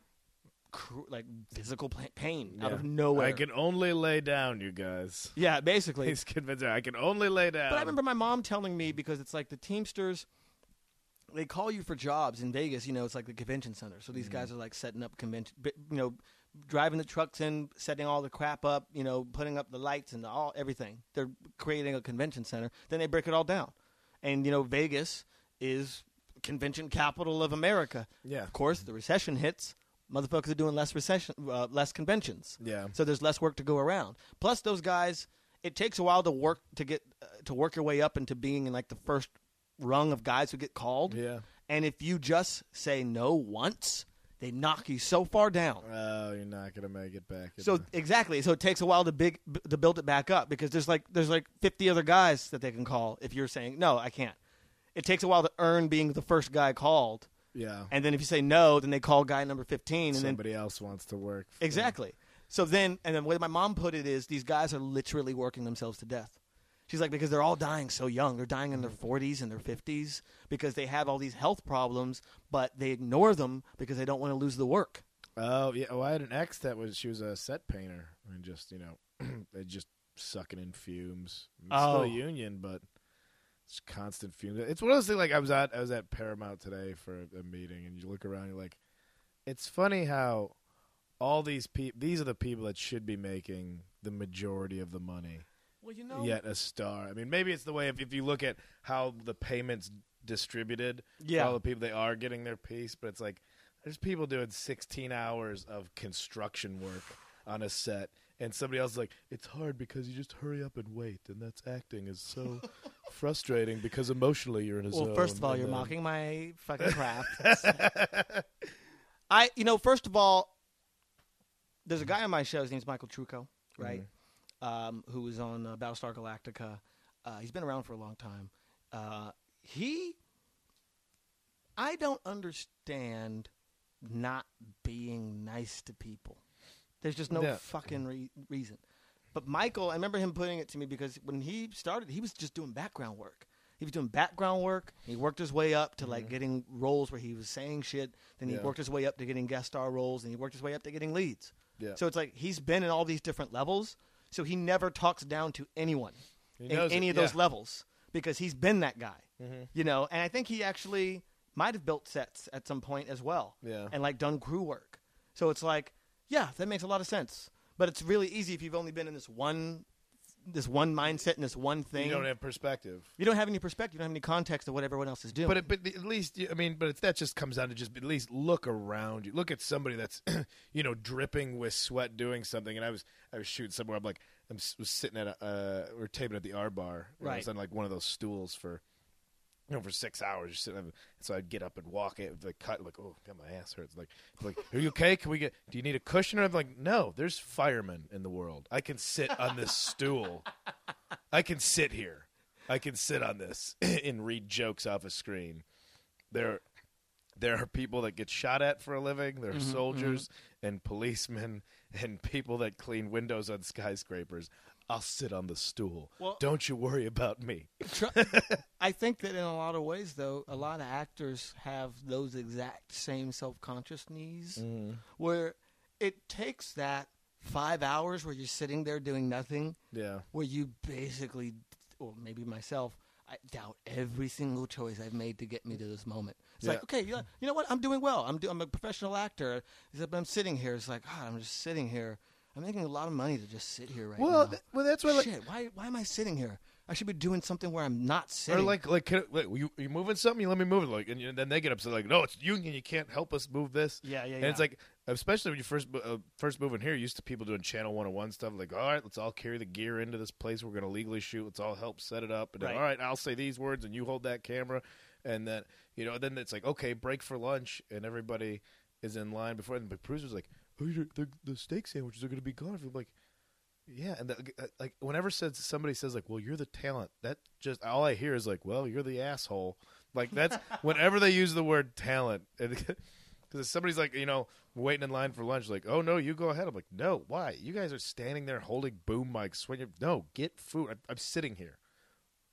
cr- like physical pain yeah. out of nowhere. I can only lay down, you guys. Yeah, basically. He's convinced I can only lay down. But I remember my mom telling me, because it's like the Teamsters, they call you for jobs in Vegas. You know, it's like the convention center. So these mm-hmm. guys are like setting up convention, you know, driving the trucks in, setting all the crap up, you know, putting up the lights and the, all everything. They're creating a convention center. Then they break it all down. And, you know, Vegas is convention capital of America. Yeah. Of course, the recession hits. Motherfuckers are doing less recession, uh, less conventions. Yeah. So there's less work to go around. Plus, those guys, it takes a while to work to get uh, to work your way up into being in like the first rung of guys who get called. Yeah. And if you just say no once, they knock you so far down. Oh, you're not gonna make it back. So there. Exactly. So it takes a while to big to build it back up, because there's like there's like fifty other guys that they can call if you're saying no, I can't. It takes a while to earn being the first guy called. Yeah. And then if you say no, then they call guy number fifteen, and somebody then, else wants to work. For exactly. Them. So then, and then the way my mom put it is, these guys are literally working themselves to death. She's like, because they're all dying so young. They're dying in their forties and their fifties because they have all these health problems, but they ignore them because they don't want to lose the work. Oh, yeah. Well, I had an ex that was, she was a set painter, and just, you know, they just sucking in fumes. It's oh. still a union, but it's constant fumes. It's one of those things, like, I was at, I was at Paramount today for a meeting, and you look around, and you're like, it's funny how all these people, these are the people that should be making the majority of the money. Well, you know, yet a star. I mean, maybe it's the way if, if you look at how the payments distributed, yeah, all the people, they are getting their piece, but it's like there's people doing sixteen hours of construction work on a set, and somebody else is like, it's hard because you just hurry up and wait, and that's acting is so frustrating because emotionally you're in a well, zone. Well, first of all, you're then... mocking my fucking craft. I, you know, first of all, there's a guy on my show. His name's Michael Trucco, right? Mm-hmm. Um, who was on uh, Battlestar Galactica. Uh, he's been around for a long time. Uh, he, I don't understand not being nice to people. There's just no yeah. fucking re- reason. But Michael, I remember him putting it to me, because when he started, he was just doing background work. He was doing background work. He worked his way up to mm-hmm. like getting roles where he was saying shit. Then he yeah. worked his way up to getting guest star roles, and he worked his way up to getting leads. Yeah. So it's like he's been in all these different levels. So he never talks down to anyone in any it. of those yeah. levels, because he's been that guy, mm-hmm. you know. And I think he actually might have built sets at some point as well, yeah. and like done crew work. So it's like, yeah, that makes a lot of sense. But it's really easy if you've only been in this one, this one mindset and this one thing. You don't have perspective. You don't have any perspective. You don't have any context of what everyone else is doing. But, it, but at least, I mean, but it's, that just comes down to just at least look around you. Look at somebody that's, you know, dripping with sweat doing something. And I was, I was shooting somewhere. I'm like, I was sitting at a, uh, we were taping at the R Bar. Right. I was on like one of those stools for, you know, for six hours. You're sitting there, so I'd get up and walk it, like cut, like, oh, God, my ass hurts. Like, like, are you okay? Can we get? Do you need a cushion? I'm like, no. There's firemen in the world. I can sit on this stool. I can sit here. I can sit on this and read jokes off a screen. There, there are people that get shot at for a living. There are mm-hmm, soldiers mm-hmm. and policemen and people that clean windows on skyscrapers. I'll sit on the stool. Well, don't you worry about me. I think that in a lot of ways, though, a lot of actors have those exact same self-conscious needs mm. where it takes that five hours where you're sitting there doing nothing, yeah. where you basically, or maybe myself, I doubt every single choice I've made to get me to this moment. It's yeah. like, okay, you know, you know what? I'm doing well. I'm, do- I'm a professional actor. Like, I'm sitting here. It's like, God, I'm just sitting here. I'm making a lot of money to just sit here right well, now. Well, th- well, that's why. Like, shit, why why am I sitting here? I should be doing something where I'm not sitting. Or like, like, can, like you you moving something? You let me move it. Like, and, you, and then they get upset. Like, no, it's union. You can't help us move this. Yeah, yeah. And yeah. it's like, especially when you first uh, first move in here, you're used to people doing Channel one oh one stuff. Like, all right, let's all carry the gear into this place we're going to legally shoot. Let's all help set it up. And right. then, all right, I'll say these words, and you hold that camera, and then you know, then it's like, okay, break for lunch, and everybody is in line before. And the producer's like, oh, the, the steak sandwiches are going to be gone. I'm like, yeah. And the, like, whenever says, somebody says, like, well, you're the talent, that just all I hear is, like, well, you're the asshole. Like, that's whenever they use the word talent. Because somebody's, like, you know, waiting in line for lunch, like, oh, no, you go ahead. I'm like, no, why? You guys are standing there holding boom mics. Swinging. No, get food. I'm, I'm sitting here.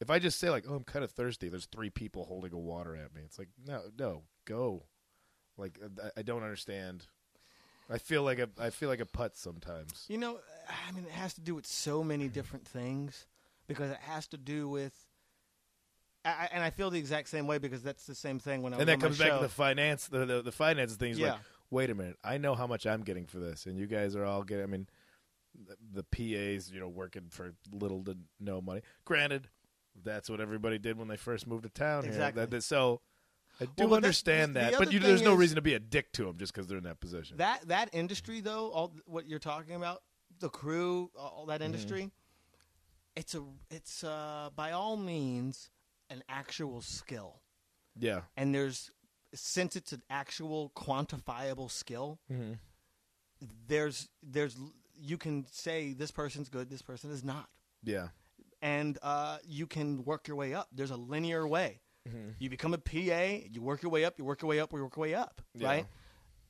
If I just say like, oh, I'm kind of thirsty, there's three people holding a water at me. It's like, no, no, go. Like, I, I don't understand. I feel like a, I feel like a putt sometimes. You know, I mean, it has to do with so many different things, because it has to do with. I, and I feel the exact same way, because that's the same thing when I. And was that on comes my back show. to the finance, the the, the finance things. Yeah. Like, wait a minute, I know how much I'm getting for this, and you guys are all getting. I mean, the, the P As, you know, working for little to no money. Granted, that's what everybody did when they first moved to town. Exactly. Here. That, that, so. I do well, understand that, the, the but you, there's no is, reason to be a dick to them just because they're in that position. That that industry, though, all what you're talking about, the crew, all that industry, mm-hmm. it's a it's uh, by all means an actual skill. Yeah, and there's since it's an actual quantifiable skill, mm-hmm. there's there's you can say this person's good, this person is not. Yeah, and uh, you can work your way up. There's a linear way. Mm-hmm. You become a P A, you work your way up, you work your way up, you work your way up, yeah. right?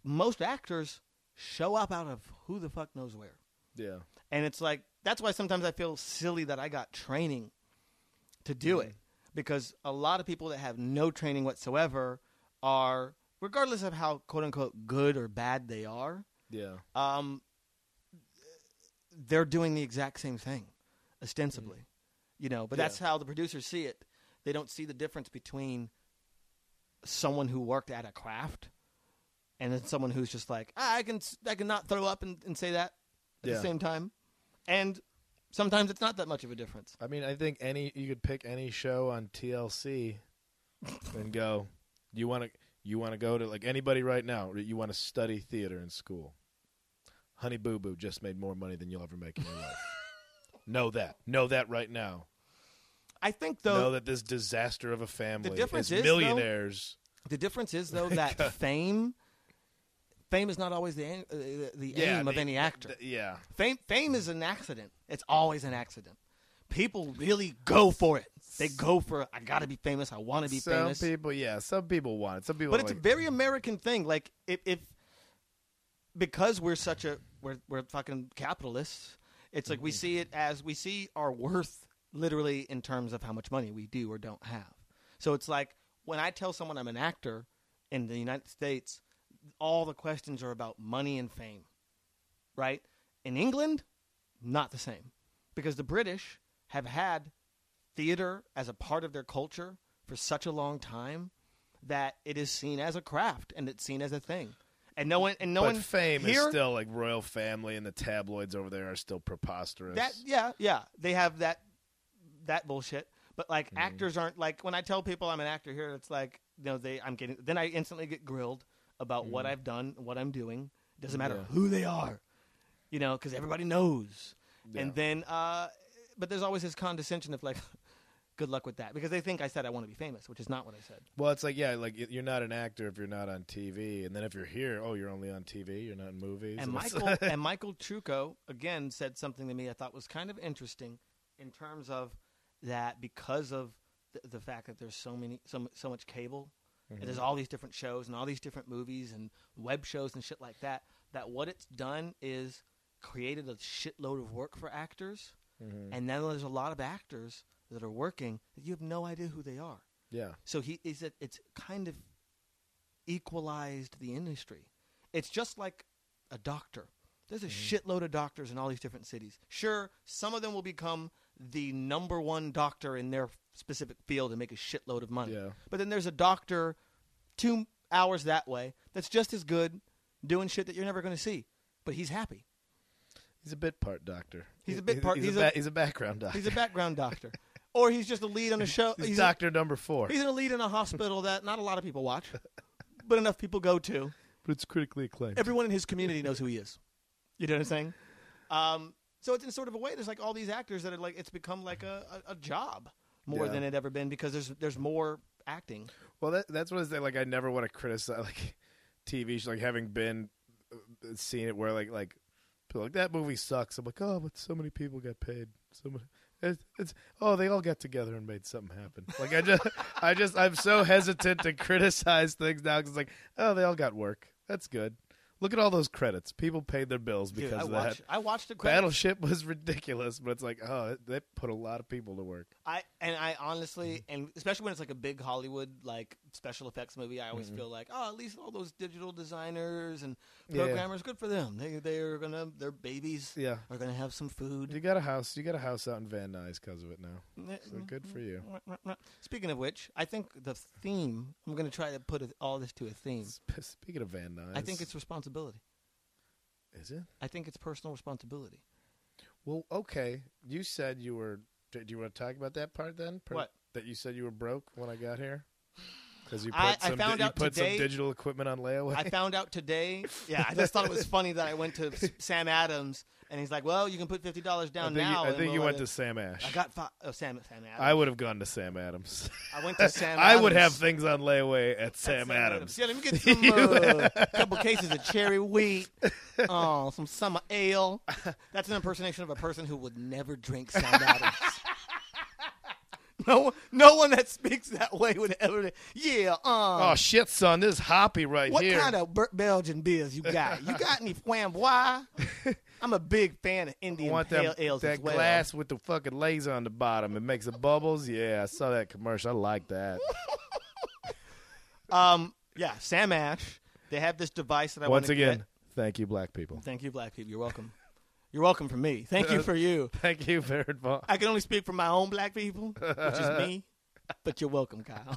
Most actors show up out of who the fuck knows where. Yeah. And it's like, that's why sometimes I feel silly that I got training to do mm-hmm. it. Because a lot of people that have no training whatsoever are, regardless of how quote-unquote good or bad they are, yeah, um, they're doing the exact same thing, ostensibly. Mm-hmm. You know, but yeah. that's how the producers see it. They don't see the difference between someone who worked at a craft and then someone who's just like, ah, I can I can not throw up and, and say that at yeah. the same time. And sometimes it's not that much of a difference. I mean, I think any you could pick any show on T L C and go, you want to you want to go to like anybody right now, you want to study theater in school. Honey Boo Boo just made more money than you'll ever make in your life. Know that. Know that right now. I think though know that this disaster of a family the difference is millionaires. Though, the difference is though that fame, fame is not always the aim, uh, the yeah, aim the, of any actor. The, yeah, fame fame is an accident. It's always an accident. People really go for it. They go for I gotta be famous. I want to be some famous. Some people, yeah, some people want it. Some people, but it's like, a very American thing. Like if, if because we're such a we're we're fucking capitalists. It's like mm-hmm. we see it as we see our worth. Literally in terms of how much money we do or don't have. So it's like when I tell someone I'm an actor in the United States, all the questions are about money and fame, right? In England, not the same. Because the British have had theater as a part of their culture for such a long time that it is seen as a craft and it's seen as a thing. And no one, and no but one. Fame here, is still like royal family, and the tabloids over there are still preposterous. That, yeah, yeah, they have that. That bullshit, but like mm. actors aren't like when I tell people I'm an actor here, it's like you know they I'm getting then I instantly get grilled about mm. what I've done, what I'm doing. It doesn't matter yeah. who they are, you know, because everybody knows. Yeah. And then, uh, but there's always this condescension of like, good luck with that, because they think I said I want to be famous, which is not what I said. Well, it's like yeah, like you're not an actor if you're not on T V, and then if you're here, oh, you're only on T V, you're not in movies. And, and Michael and Michael Trucco again said something to me I thought was kind of interesting in terms of. That because of th- the fact that there's so many, so, so much cable, mm-hmm. and there's all these different shows and all these different movies and web shows and shit like that, that what it's done is created a shitload of work for actors, mm-hmm. and now there's a lot of actors that are working that you have no idea who they are. Yeah. So he is that it's kind of equalized the industry. It's just like a doctor. There's a mm-hmm. shitload of doctors in all these different cities. Sure, some of them will become the number one doctor in their specific field and make a shitload of money. Yeah. But then there's a doctor two hours that way that's just as good doing shit that you're never going to see. But he's happy. He's a bit part doctor. He's a bit part. He's, he's, he's, a, a, he's a background doctor. He's a background doctor. Or he's just a lead on a show. He's, he's doctor a, number four. He's in a lead in a hospital that not a lot of people watch, but enough people go to. But it's critically acclaimed. Everyone in his community knows who he is. You know what I'm saying? Um, so it's in sort of a way. There's like all these actors that are like it's become like a, a, a job more yeah. than it ever been because there's there's more acting. Well, that, that's what I say. Like I never want to criticize like T V shows. Like having been uh, seen it where like like people are like that movie sucks. I'm like oh, but so many people got paid. So many, it's, it's oh they all got together and made something happen. Like I just I just I'm so hesitant to criticize things now because like oh they all got work. That's good. Look at all those credits. People paid their bills because Dude, I of that. Watched, I watched the credits. Battleship was ridiculous, but it's like, oh, they put a lot of people to work. I And I honestly, and especially when it's like a big Hollywood like special effects movie, I always mm-hmm. feel like, oh, at least all those digital designers and programmers, yeah. good for them. They they are gonna, their babies yeah. are gonna have some food. You got a house, you got a house out in Van Nuys because of it now. So good for you. Speaking of which, I think the theme, I'm gonna try to put a, all this to a theme. Speaking of Van Nuys, I think it's responsibility. Is it? I think it's personal responsibility. Well, okay. You said you were. Do you want to talk about that part then? Per- what? That you said you were broke when I got here? Because you put, I, some, I found di- you out put today, some digital equipment on layaway? I found out today. Yeah, I just thought it was funny that I went to Sam Adams, and he's like, well, you can put fifty dollars down I now. You, I think we'll you went it. to Sam Ash. I got five, oh, Sam, Sam Adams. I would have gone to Sam Adams. I went to Sam Adams. I would have things on layaway at Sam, Sam Adams. Adams. Yeah, let me get some, a uh, couple cases of cherry wheat, oh, some summer ale. That's an impersonation of a person who would never drink Sam Adams. No, no one that speaks that way would ever. Yeah. Um, oh shit, son, this is hoppy right what here. What kind of Belgian beers you got? You got any flamboy? I'm a big fan of Indian I want pale that, ales that as well. That glass with the fucking laser on the bottom. It makes the bubbles. Yeah, I saw that commercial. I like that. um. Yeah, Sam Ash. They have this device that I want to get. Once again, thank you, black people. Thank you, black people. You're welcome. You're welcome for me. Thank you for you. Thank you, Baron Vaughn. I can only speak for my own black people, which is me, but you're welcome, Kyle.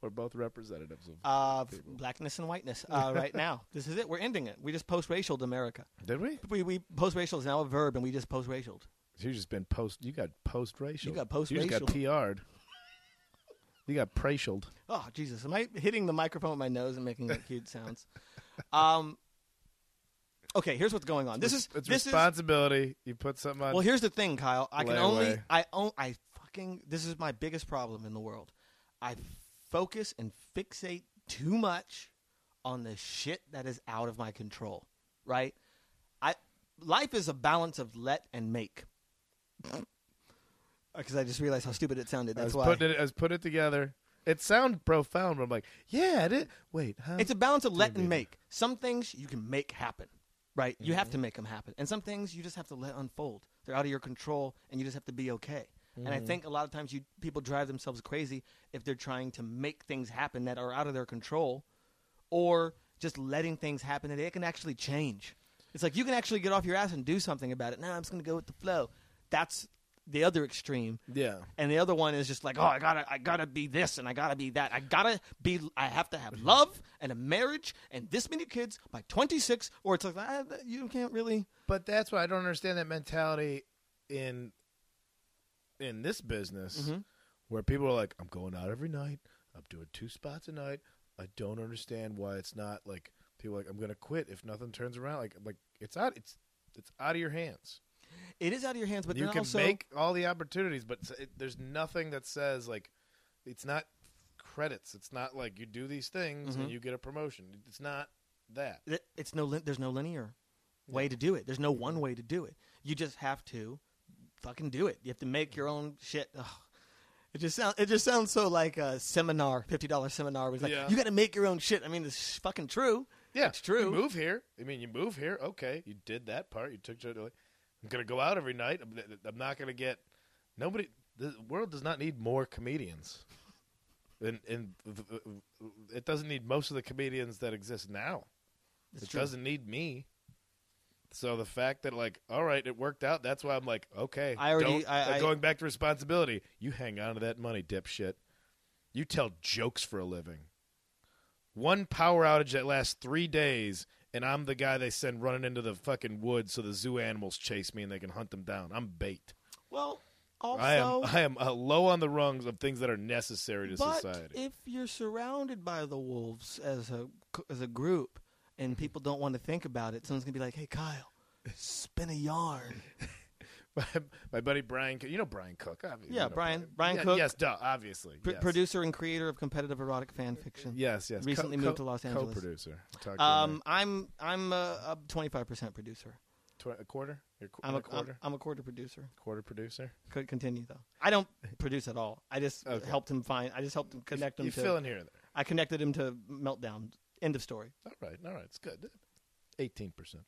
We're both representatives of uh, blackness and whiteness uh, right now. This is it. We're ending it. We just post-racialed America. Did we? We, we post-racial is now a verb, and we just post-racialed. You've just been post. You got post-racial. You got post-racial. You just got P R'd. You got pracialed. Oh, Jesus. Am I hitting the microphone with my nose and making cute sounds? Um... Okay, here's what's going on. This is it's this responsibility. Is, you put something on. Well, here's the thing, Kyle. I can only away. I own I fucking this is my biggest problem in the world. I focus and fixate too much on the shit that is out of my control, right? I life is a balance of let and make. Because I just realized how stupid it sounded. That's I why it, I was put it together. It sounds profound, but I'm like, yeah, it is. Wait, huh? It's a balance of let and make. Some things you can make happen. Right, you mm-hmm. have to make them happen. And some things you just have to let unfold. They're out of your control, and you just have to be okay. Mm-hmm. And I think a lot of times you people drive themselves crazy if they're trying to make things happen that are out of their control or just letting things happen that they can actually change. It's like you can actually get off your ass and do something about it. No, I'm just going to go with the flow. That's the other extreme. Yeah. And the other one is just like, oh, I got to I gotta be this and I got to be that. I got to be – I have to have love and a marriage and this many kids by twenty-six or it's like ah, you can't really – But that's why I don't understand that mentality in in this business mm-hmm. where people are like, I'm going out every night. I'm doing two spots a night. I don't understand why it's not like – people are like, I'm going to quit if nothing turns around. Like, like it's out, it's, it's out of your hands. It is out of your hands, but you can also make all the opportunities, but it, there's nothing that says like it's not credits. It's not like you do these things mm-hmm. and you get a promotion. It's not that. It, it's no. There's no linear yeah. way to do it. There's no one way to do it. You just have to fucking do it. You have to make your own shit. Ugh. It just sounds. It just sounds so like a seminar, fifty dollar seminar. Was like yeah. you got to make your own shit. I mean, it's fucking true. Yeah, it's true. You move here. I mean, you move here. Okay, you did that part. You took. I'm going to go out every night. I'm, I'm not going to get – nobody – the world does not need more comedians. And, and it doesn't need most of the comedians that exist now. That's it true. Doesn't need me. So the fact that, like, all right, it worked out, that's why I'm like, okay. I already don't, I, I, going back to responsibility. You hang on to that money, dipshit. You tell jokes for a living. One power outage that lasts three days – and I'm the guy they send running into the fucking woods so the zoo animals chase me and they can hunt them down. I'm bait. Well, also... I am, I am uh, low on the rungs of things that are necessary to but society. But if you're surrounded by the wolves as a, as a group and people don't want to think about it, someone's going to be like, hey, Kyle, spin a yarn. my, my buddy Brian... You know Brian Cook, obviously. Yeah, you know Brian Brian, Brian yeah, Cook. Yes, duh, obviously. Pr- yes. Producer and creator of competitive erotic fan fiction. Yes, yes. Recently co- moved co- to Los Angeles. Co-producer. Um, I'm I'm a, a twenty-five percent producer. Tw- a quarter? Qu- I'm a quarter? I'm, I'm a quarter producer. Quarter producer? Could continue, though. I don't produce at all. I just okay. helped him find... I just helped him connect you, him you to... You fill in here and there. I connected him to Meltdown. End of story. All right, all right. It's good. eighteen percent.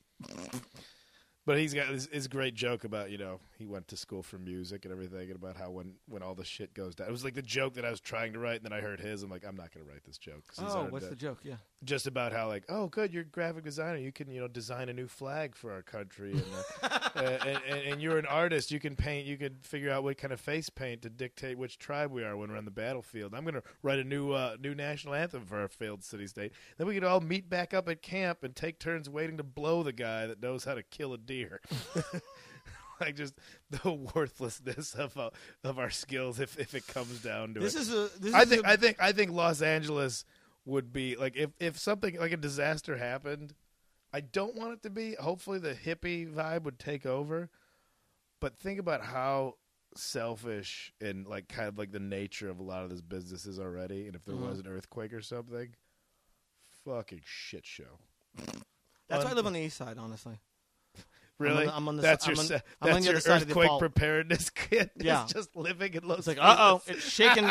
But he's got this, this great joke about, you know, he went to school for music and everything, and about how when, when all the shit goes down. It was like the joke that I was trying to write, and then I heard his. I'm like, I'm not going to write this joke. Oh, what's the joke? Yeah. Just about how, like, oh, good, you're a graphic designer. You can, you know, design a new flag for our country. And, uh, and, and, and you're an artist. You can paint. You can figure out what kind of face paint to dictate which tribe we are when we're on the battlefield. I'm going to write a new uh, new national anthem for our failed city-state. Then we could all meet back up at camp and take turns waiting to blow the guy that knows how to kill a deer. Like, just the worthlessness of uh, of our skills if, if it comes down to this it. Is a, this I is think a... I think I think Los Angeles would be like, if if something like a disaster happened, I don't want it to be. Hopefully the hippie vibe would take over, but think about how selfish and like kind of like the nature of a lot of this business is already. And if there mm-hmm. was an earthquake or something, fucking shit show. That's Un- why I live on the East Side, honestly. Really? I'm on the, that's I'm your, on, that's I'm on your your side earthquake of preparedness kit? Yeah. It's just living in Los Angeles. It's like, uh-oh, it's shaking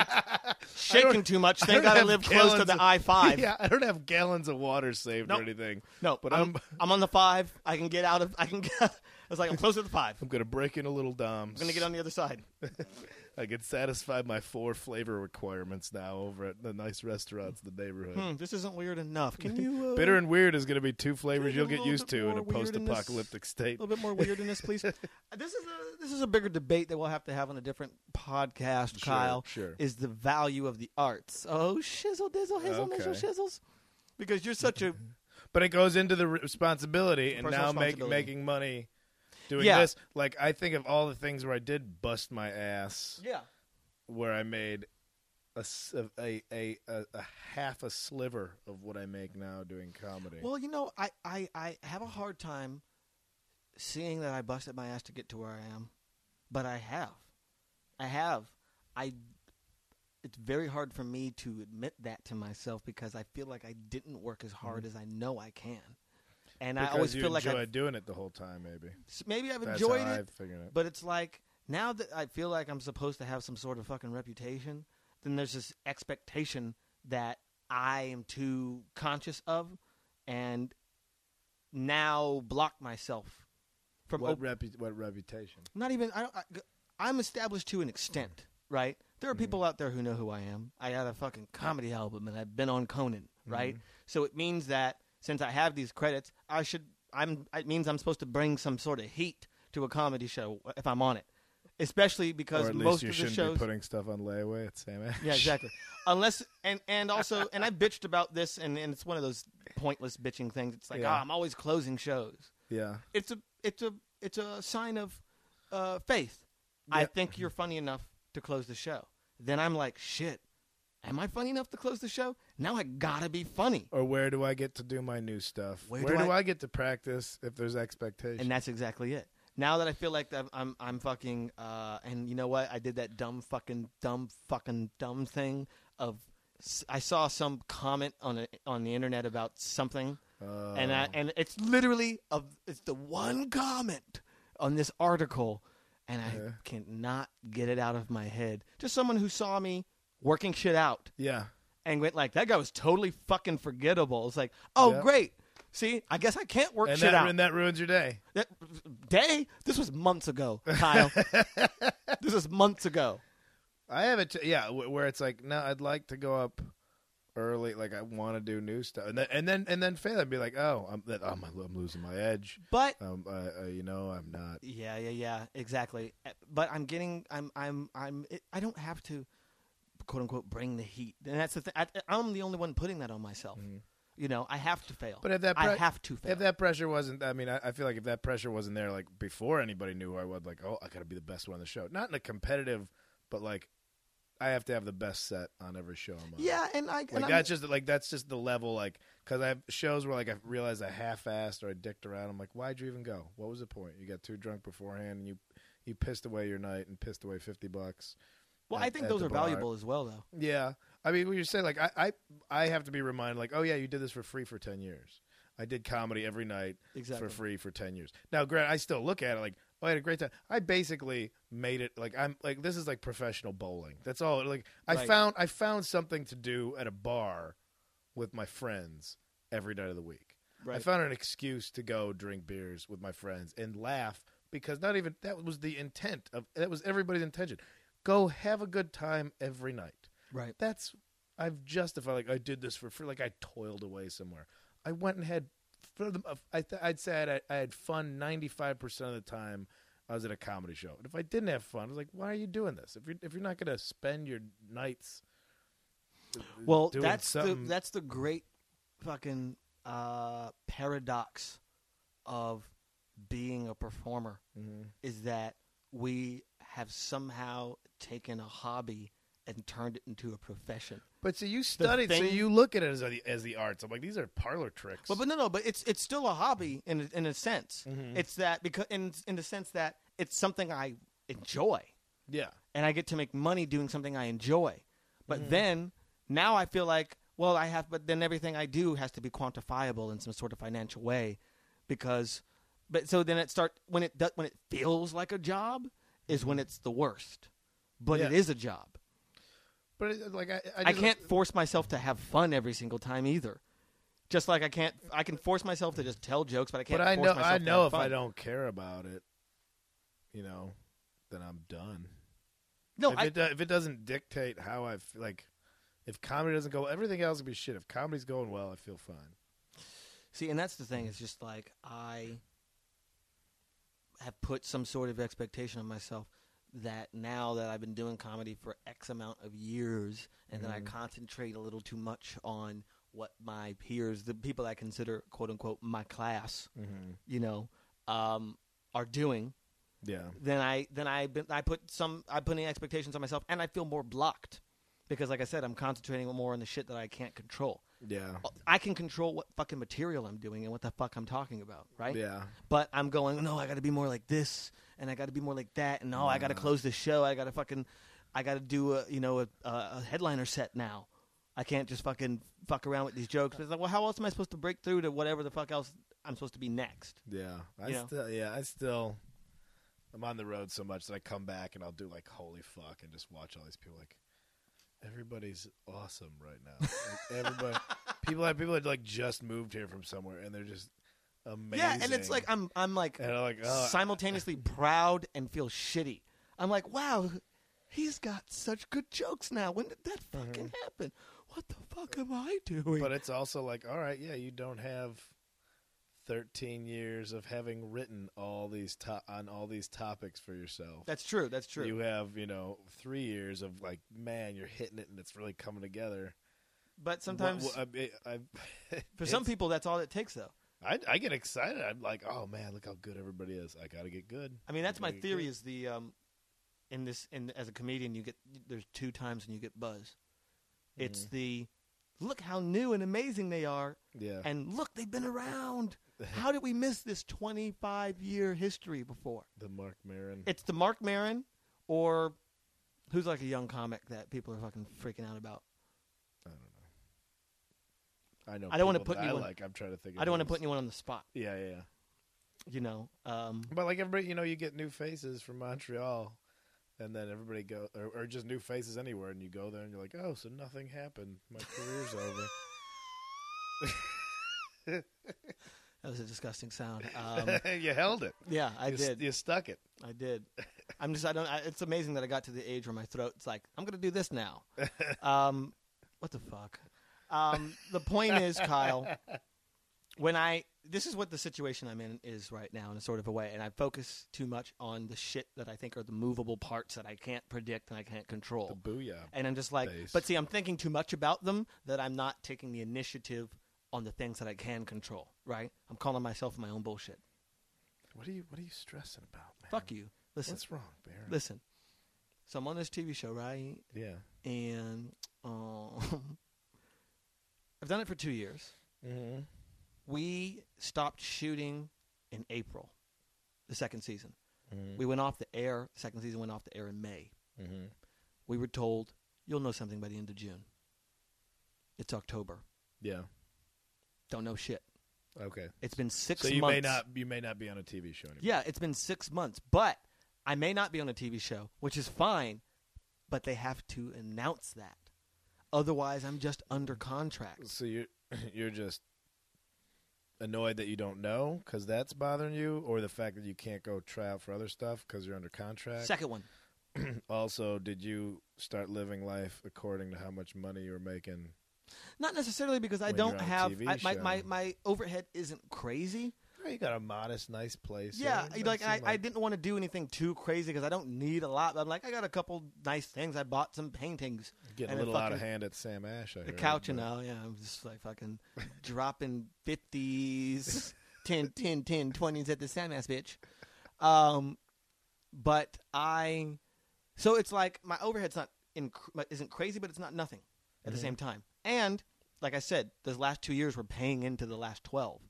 shaking too much. Thank God I live close to the I five. Yeah, I don't have gallons of water saved nope. or anything. No, but I'm, I'm I'm on the five. I can get out of, I can get, I was like, I'm close to the five. I'm going to break in a little Dom's. I'm going to get on the other side. I can satisfy my four flavor requirements now over at the nice restaurants in the neighborhood. Hmm, this isn't weird enough. Can you? Uh, Bitter and weird is going to be two flavors you'll get used to in a post-apocalyptic state. A little bit more weird in this, please. This is a, this is a bigger debate that we'll have to have on a different podcast, sure, Kyle. Sure. Is the value of the arts? Oh, shizzle, dizzle, hizzle, okay. nizzle, shizzles. Because you're such a. But it goes into the responsibility and now responsibility. Make, making money. Doing yeah. this, like, I think of all the things where I did bust my ass. Yeah. Where I made a, a, a, a, a half a sliver of what I make now doing comedy. Well, you know, I, I, I have a hard time seeing that I busted my ass to get to where I am. But I have. I have. I. It's very hard for me to admit that to myself because I feel like I didn't work as hard mm-hmm. as I know I can. And because I always you feel like I'm doing it the whole time, maybe. Maybe I've That's enjoyed it, it, but it's like now that I feel like I'm supposed to have some sort of fucking reputation, then there's this expectation that I am too conscious of, and now block myself from what, op- repu- what reputation. Not even I don't, I, I'm established to an extent, right? There are mm-hmm. people out there who know who I am. I had a fucking comedy album, and I've been on Conan, right? Mm-hmm. So it means that. Since I have these credits, I should. I'm. It means I'm supposed to bring some sort of heat to a comedy show if I'm on it, especially because or at most least you of the shouldn't shows be putting stuff on layaway at Sam Ash. Yeah, exactly. Unless and and also and I bitched about this and, and it's one of those pointless bitching things. It's like yeah. oh, I'm always closing shows. Yeah, it's a it's a it's a sign of uh, faith. Yeah. I think you're funny enough to close the show. Then I'm like, shit. Am I funny enough to close the show? Now I gotta be funny. Or where do I get to do my new stuff? Where, where do, do I... I get to practice if there's expectation? And that's exactly it. Now that I feel like I'm, I'm, I'm fucking, uh, and you know what? I did that dumb fucking, dumb fucking, dumb thing of, I saw some comment on a, on the internet about something, uh... and I, and it's literally a, it's the one comment on this article, and I yeah. cannot get it out of my head. Just someone who saw me. Working shit out. Yeah. And went like, that guy was totally fucking forgettable. It's like, oh, yep. great. See, I guess I can't work and shit that, out. And that ruins your day. That, day? This was months ago, Kyle. This was months ago. I have it, t- yeah, w- where it's like, no, I'd like to go up early. Like, I want to do new stuff. And then and then, and then fail and be like, oh, I'm, that, I'm, I'm losing my edge. But. Um, I, I, you know, I'm not. Yeah, yeah, yeah, exactly. But I'm getting, I'm, I'm, I'm, it, I don't have to. "Quote unquote," bring the heat, and that's the thing. I, I'm the only one putting that on myself. Mm-hmm. You know, I have to fail. But if that, pre- I have to fail. If that pressure wasn't, I mean, I, I feel like if that pressure wasn't there, like before anybody knew who I was, like, oh, I got to be the best one on the show. Not in a competitive, but like, I have to have the best set on every show I'm on. Yeah, and I like and that's I'm, just like that's just the level, like, because I have shows where like I realized I half-assed or I dicked around. I'm like, why'd you even go? What was the point? You got too drunk beforehand, and you you pissed away your night and pissed away fifty bucks. Well, at, I think those are bar. valuable as well, though. Yeah. I mean, when you say, like, I, I I have to be reminded, like, oh, yeah, you did this for free for ten years. I did comedy every night exactly. for free for ten years. Now, granted, I still look at it like, oh, I had a great time. I basically made it, like, I'm like this is like professional bowling. That's all. Like, I right. found I found something to do at a bar with my friends every night of the week. Right. I found an excuse to go drink beers with my friends and laugh, because not even that was the intent of that was everybody's intention. Go have a good time every night. Right. That's I've justified like I did this for free. Like I toiled away somewhere. I went and had. For the, I th- I'd say I'd, I had fun ninety-five percent of the time I was at a comedy show. And if I didn't have fun, I was like, why are you doing this? If you're, if you're not going to spend your nights well, doing that's something. The, that's the great fucking uh, paradox of being a performer, mm-hmm. is that we have somehow taken a hobby and turned it into a profession. But so you studied, thing, so you look at it as the, as the arts. I'm like, these are parlor tricks. Well, but no, no, but it's it's still a hobby in in a sense. Mm-hmm. It's that because in in the sense that it's something I enjoy. Yeah, and I get to make money doing something I enjoy. But mm-hmm. then now I feel like, well, I have, but then everything I do has to be quantifiable in some sort of financial way, because. But so then it start when it does, when it feels like a job is when it's the worst, but yeah. it is a job. But it, like I, I, just, I can't force myself to have fun every single time either. Just like I can't, I can force myself to just tell jokes, but I can't. But I force know, myself I to know have if fun. I don't care about it, you know, then I'm done. No, if, I, it, if it doesn't dictate how I feel, like, if comedy doesn't go, everything else can be shit. If comedy's going well, I feel fine. See, and that's the thing. It's just like I have put some sort of expectation on myself. That now that I've been doing comedy for X amount of years, and mm. then I concentrate a little too much on what my peers, the people I consider "quote unquote" my class, mm-hmm. you know, um, are doing. Yeah. Then I then I I put some I put in expectations on myself, and I feel more blocked because, like I said, I'm concentrating more on the shit that I can't control. Yeah. I can control what fucking material I'm doing and what the fuck I'm talking about, right? Yeah. But I'm going, no, I got to be more like this. And I got to be more like that. And, oh, uh, I got to close this show. I got to fucking – I got to do, a, you know, a, a headliner set now. I can't just fucking fuck around with these jokes. But it's like, well, how else am I supposed to break through to whatever the fuck else I'm supposed to be next? Yeah. I you still, yeah, I still – I'm on the road so much that I come back and I'll do, like, holy fuck, and just watch all these people, like, everybody's awesome right now. Like, everybody – people have people that, like, just moved here from somewhere, and they're just – amazing. Yeah, and it's like I'm I'm like, and I'm like oh, simultaneously I, I, proud and feel shitty. I'm like, wow, he's got such good jokes now. When did that fucking uh-huh. happen? What the fuck am I doing? But it's also like, all right, yeah, you don't have thirteen years of having written all these to- on all these topics for yourself. That's true. That's true. You have, you know, three years of like, man, you're hitting it and it's really coming together. But sometimes well, well, I, I, I, for some people, that's all it takes, though. I, I get excited. I'm like, oh man, look how good everybody is. I gotta get good. I mean, that's I my theory. Good. Is the um, in this in as a comedian, you get there's two times when you get buzz. Mm-hmm. It's the look how new and amazing they are. Yeah. And look, they've been around. How did we miss this twenty-five year history before? The Marc Maron. It's the Marc Maron, or who's like a young comic that people are fucking freaking out about. I don't know. I know. I don't want to put anyone. I like. I'm trying to think. Of I don't want to put anyone on the spot. Yeah, yeah. yeah. You know, um, but like everybody, you know, you get new faces from Montreal, and then everybody go, or, or just new faces anywhere, and you go there, and you're like, oh, so nothing happened. My career's over. That was a disgusting sound. Um, you held it. Yeah, I you did. St- you stuck it. I did. I'm just. I don't. I, it's amazing that I got to the age where my throat's like, I'm gonna do this now. um, what the fuck. Um, the point is, Kyle, when I – this is what the situation I'm in is right now in a sort of a way, and I focus too much on the shit that I think are the movable parts that I can't predict and I can't control. The booyah. And I'm just like – but see, I'm thinking too much about them that I'm not taking the initiative on the things that I can control, right? I'm calling myself my own bullshit. What are you, what are you stressing about, man? Fuck you. Listen. What's wrong, Baron? Listen. So I'm on this T V show, right? Yeah. And um, – I've done it for two years. Mm-hmm. We stopped shooting in April, the second season. Mm-hmm. We went off the air. Second season went off the air in May. Mm-hmm. We were told, you'll know something by the end of June. It's October. Yeah. Don't know shit. Okay. It's been six months. So you months. may not you may not be on a T V show anymore. Yeah, it's been six months. But I may not be on a T V show, which is fine, but they have to announce that. Otherwise, I'm just under contract. So you're, you're just annoyed that you don't know because that's bothering you, or the fact that you can't go try out for other stuff because you're under contract? Second one. Also, did you start living life according to how much money you were making? Not necessarily, because I don't have I, my, my my overhead isn't crazy. Oh, you got a modest, nice place. Yeah, like, like, I, like I didn't want to do anything too crazy because I don't need a lot. I'm like, I got a couple nice things. I bought some paintings. Getting a little fucking out of hand at Sam Ash. I the heard, couch, you know. Yeah, I'm just like fucking dropping fifties, ten, ten, ten, twenties at the Sam Ash bitch. Um, but I, so it's like my overhead's not in, isn't crazy, but it's not nothing at mm-hmm. the same time. And, like I said, those last two years we're paying into the last twelve.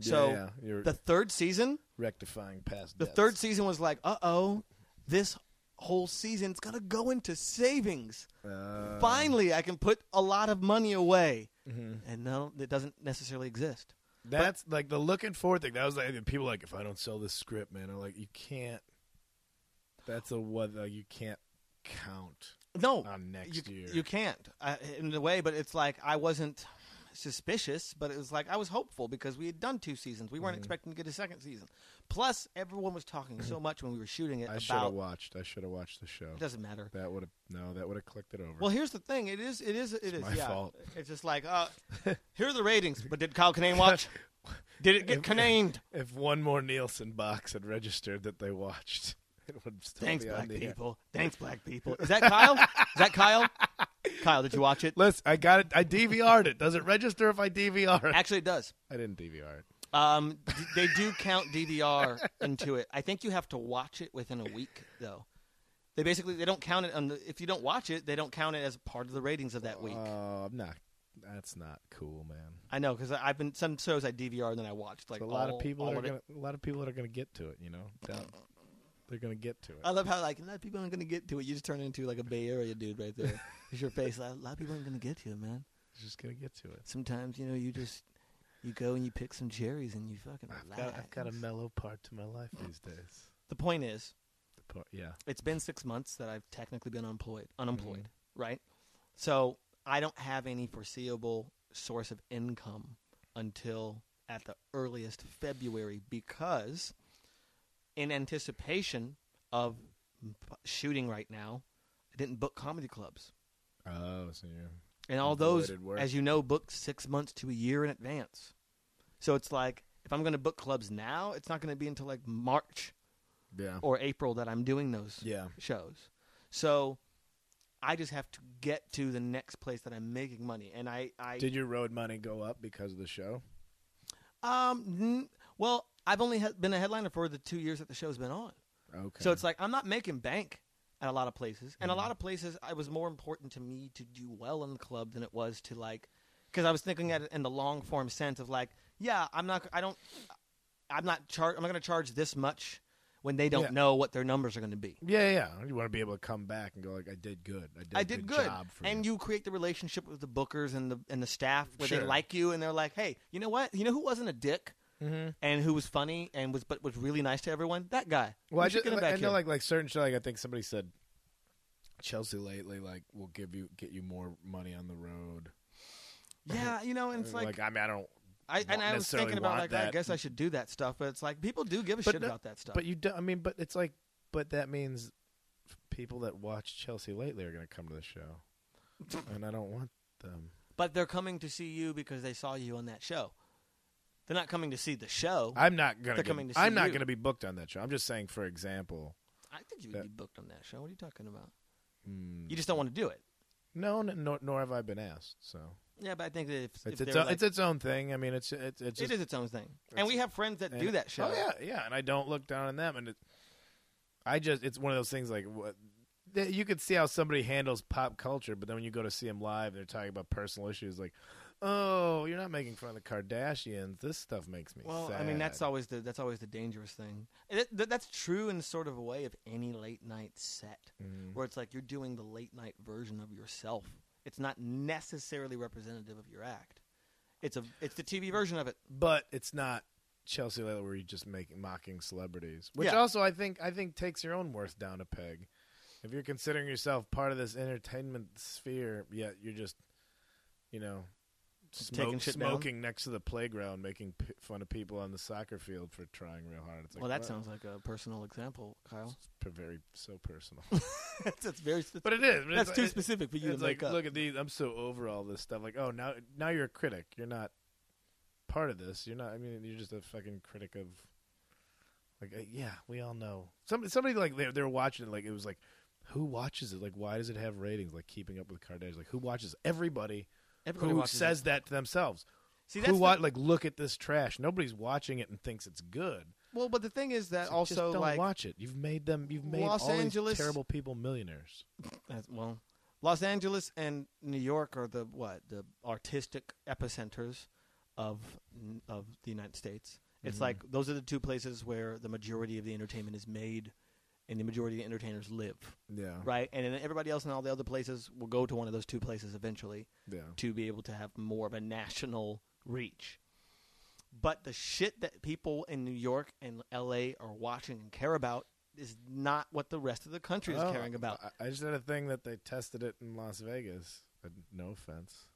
So yeah, yeah. the third season, rectifying past The debts. Third season was like, uh-oh, this whole season's going to go into savings. Uh, Finally, I can put a lot of money away. Mm-hmm. And no, it doesn't necessarily exist. That's but, like the looking forward thing. That was like, people like, if I don't sell this script, man, I'm like, you can't. That's a what like, you can't count. No, on next you, year. You can't I, in a way, but it's like I wasn't suspicious, but it was like I was hopeful because we had done two seasons. We weren't mm-hmm. expecting to get a second season. Plus, everyone was talking so much when we were shooting it. I about... should have watched. I should have watched the show. It doesn't matter. That would have no. That would have clicked it over. Well, here's the thing. It is. It is. It it's is. My yeah. fault. It's just like uh, here are the ratings. But did Kyle Kinane watch? Did it get Kinane'd? If, if one more Nielsen box had registered that they watched. Thanks, black people. Air. Thanks, black people. Is that Kyle? Is that Kyle? Kyle, did you watch it? Listen, I got it. I D V R'd it. Does it register if I D V R it? Actually, it does. I didn't D V R it. Um, they do count D V R into it. I think you have to watch it within a week, though. They basically they don't count it on the, if you don't watch it, they don't count it as part of the ratings of that week. Oh, uh, I'm not. That's not cool, man. I know, because I've been some shows I D V R and then I watched like so a lot all, of people are of gonna, a lot of people that are going to get to it, you know. Down. They're going to get to it. I love how, like, a lot of people aren't going to get to it. You just turn into, like, a Bay Area dude right there. It's your face. A lot of people aren't going to get to it, man. You're just going to get to it. Sometimes, you know, you just, you go and you pick some cherries and you fucking I've relax. Got, I've got a mellow part to my life these days. The point is, the part, yeah. It's been six months that I've technically been unemployed, unemployed mm-hmm. right? So I don't have any foreseeable source of income until at the earliest February because... in anticipation of shooting right now, I didn't book comedy clubs. Oh, so yeah. And all those, as you know, booked six months to a year in advance. So it's like, if I'm going to book clubs now, it's not going to be until like March yeah. or April that I'm doing those yeah. shows. So I just have to get to the next place that I'm making money. And I, I Did your road money go up because of the show? Um, well... I've only ha- been a headliner for the two years that the show's been on. Okay. So it's like I'm not making bank at a lot of places. And mm-hmm. a lot of places, it was more important to me to do well in the club than it was to like – because I was thinking at it in the long-form sense of like, yeah, I'm not – I don't – I'm not char- I'm not going to charge this much when they don't yeah. know what their numbers are going to be. Yeah, yeah. You want to be able to come back and go like, I did good. I did, I did good. good. Job for and you. you create the relationship with the bookers and the and the staff where sure. they like you and they're like, hey, you know what? You know who wasn't a dick? Mm-hmm. And who was funny and was but was really nice to everyone? That guy. Well, we I just get him back I know here. like like certain show. Like I think somebody said, Chelsea Lately like will give you get you more money on the road. Yeah, you know, and it's like, like I mean, I don't. I and I was thinking about like that. I guess I should do that stuff, but it's like people do give a but shit no, about that stuff. But you, do, I mean, but it's like, but that means people that watch Chelsea Lately are going to come to the show, and I don't want them. But they're coming to see you because they saw you on that show. They're not coming to see the show. I'm not going to. I'm not going to be booked on that show. I'm just saying, for example. I think you would that, be booked on that show. What are you talking about? Mm, you just don't want to do it. No, no nor, nor have I been asked. So. Yeah, but I think that if, it's, if its, own, like, it's its own thing. I mean, it's it's, it's just, it is its own thing, and we have friends that and, do that show. Oh yeah, yeah, and I don't look down on them, and it, I just it's one of those things like what. You could see how somebody handles pop culture, but then when you go to see them live, they're talking about personal issues like, oh, you're not making fun of the Kardashians. This stuff makes me well, sad. Well, I mean, that's always the that's always the dangerous thing. It, th- that's true in sort of a way of any late-night set, mm-hmm. where it's like you're doing the late-night version of yourself. It's not necessarily representative of your act. It's a it's the T V version of it. But it's not Chelsea Lately where you're just making mocking celebrities, which yeah. also I think I think takes your own worth down a peg. If you're considering yourself part of this entertainment sphere, yet you're just, you know, smoke, taking shit smoking down? Next to the playground, making p- fun of people on the soccer field for trying real hard. It's like, well, that wow. sounds like a personal example, Kyle. It's per- very so personal. That's very specific. But it is. But that's it's, too it, specific for you to make like, up. Look at these. I'm so over all this stuff. Like, oh, now now you're a critic. You're not part of this. You're not. I mean, you're just a fucking critic of. Like, uh, yeah, we all know. Some somebody like they're they're watching it. Like it was like. Who watches it? Like, why does it have ratings? Like, Keeping Up with the Kardashians. Like, who watches? Everybody, Everybody who watches says it. That to themselves. See, that's who wa- the- like, look at this trash. Nobody's watching it and thinks it's good. Well, but the thing is that so also, just don't like, watch it. You've made them. You've made Los all Angeles, these terrible people millionaires. That's, well, Los Angeles and New York are the what the artistic epicenters of of the United States. It's mm-hmm. like those are the two places where the majority of the entertainment is made. And the majority of the entertainers live. Yeah. Right? And then everybody else in all the other places will go to one of those two places eventually yeah. to be able to have more of a national reach. But the shit that people in New York and L A are watching and care about is not what the rest of the country oh, is caring about. I, I just had a thing that they tested it in Las Vegas. No offense.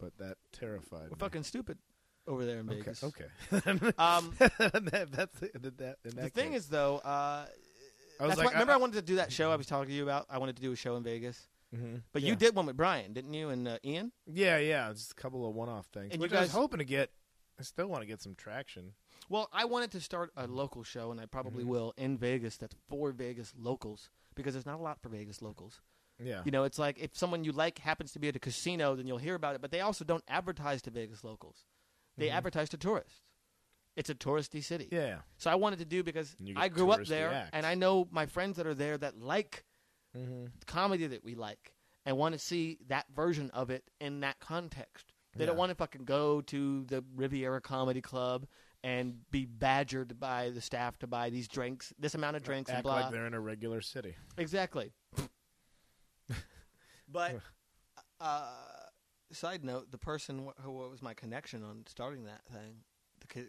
But that terrified We're me. Fucking stupid over there in okay, Vegas. Okay. um, that, that's the, that, in that the thing case. Is, though... Uh, I was like, why, remember I, I wanted to do that show I was talking to you about? I wanted to do a show in Vegas. Mm-hmm. But yeah. you did one with Brian, didn't you, and uh, Ian? Yeah, yeah. Just a couple of one-off things. And which you guys, I was hoping to get – I still want to get some traction. Well, I wanted to start a local show, and I probably mm-hmm. will, in Vegas that's for Vegas locals because there's not a lot for Vegas locals. Yeah. You know, it's like if someone you like happens to be at a casino, then you'll hear about it. But they also don't advertise to Vegas locals. They mm-hmm. advertise to tourists. It's a touristy city. Yeah. So I wanted to do because I grew up there acts. And I know my friends that are there that like mm-hmm. comedy that we like and want to see that version of it in that context. They yeah. don't want to fucking go to the Riviera Comedy Club and be badgered by the staff to buy these drinks, this amount of drinks Act and blah. Like they're in a regular city. Exactly. But uh, side note, the person wh- who was my connection on starting that thing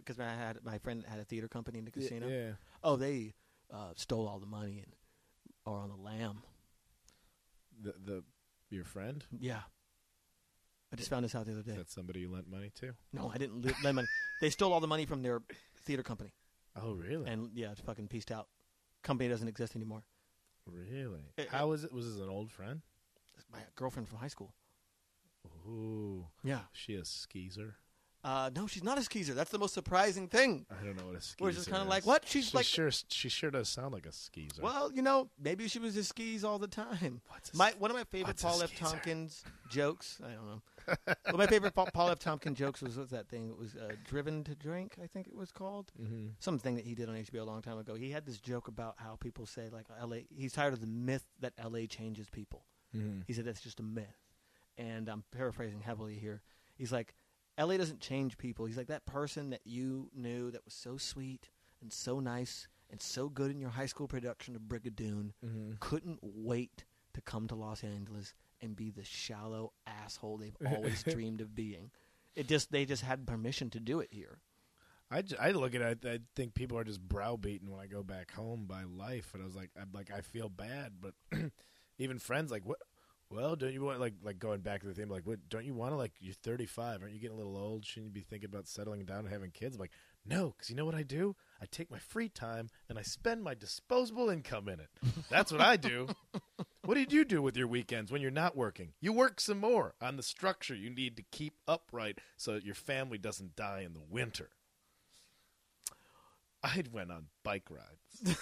because I had my friend had a theater company in the casino. Yeah. Oh, they uh, stole all the money and are on the lam. The the your friend? Yeah. I just found this out the other day. Is that somebody you lent money to? No, I didn't li- lend money. They stole all the money from their theater company. Oh, really? And yeah, it's fucking pieced out. Company doesn't exist anymore. Really? It, How it, was it? Was this an old friend? My girlfriend from high school. Ooh. Yeah. She a skeezer. Uh, no, she's not a skeezer. That's the most surprising thing. I don't know what a skeezer is. We're just kind of like, what? She's she like, sure, she sure does sound like a skeezer. Well, you know, maybe she was a skis all the time. What's my, one of my favorite Paul F. Tompkins jokes. I don't know. One of my favorite Paul F. Tompkins jokes was, was that thing. It was uh, Driven to Drink, I think it was called. Mm-hmm. Something that he did on H B O a long time ago. He had this joke about how people say like L A. He's tired of the myth that L A changes people. Mm-hmm. He said that's just a myth. And I'm paraphrasing heavily here. He's like, L A doesn't change people. He's like, that person that you knew that was so sweet and so nice and so good in your high school production of Brigadoon mm-hmm. couldn't wait to come to Los Angeles and be the shallow asshole they've always dreamed of being. It just They just had permission to do it here. I, j- I look at it, I, I think people are just browbeaten when I go back home by life. And I was like, I'm like I feel bad, but even friends like, what? Well, don't you want like like going back to the theme like what don't you want to like you're thirty-five, aren't you getting a little old? Shouldn't you be thinking about settling down and having kids? I'm like, no, because you know what I do? I take my free time and I spend my disposable income in it. That's what I do. What did you do with your weekends when you're not working? You work some more on the structure you need to keep upright so that your family doesn't die in the winter. I went on bike rides.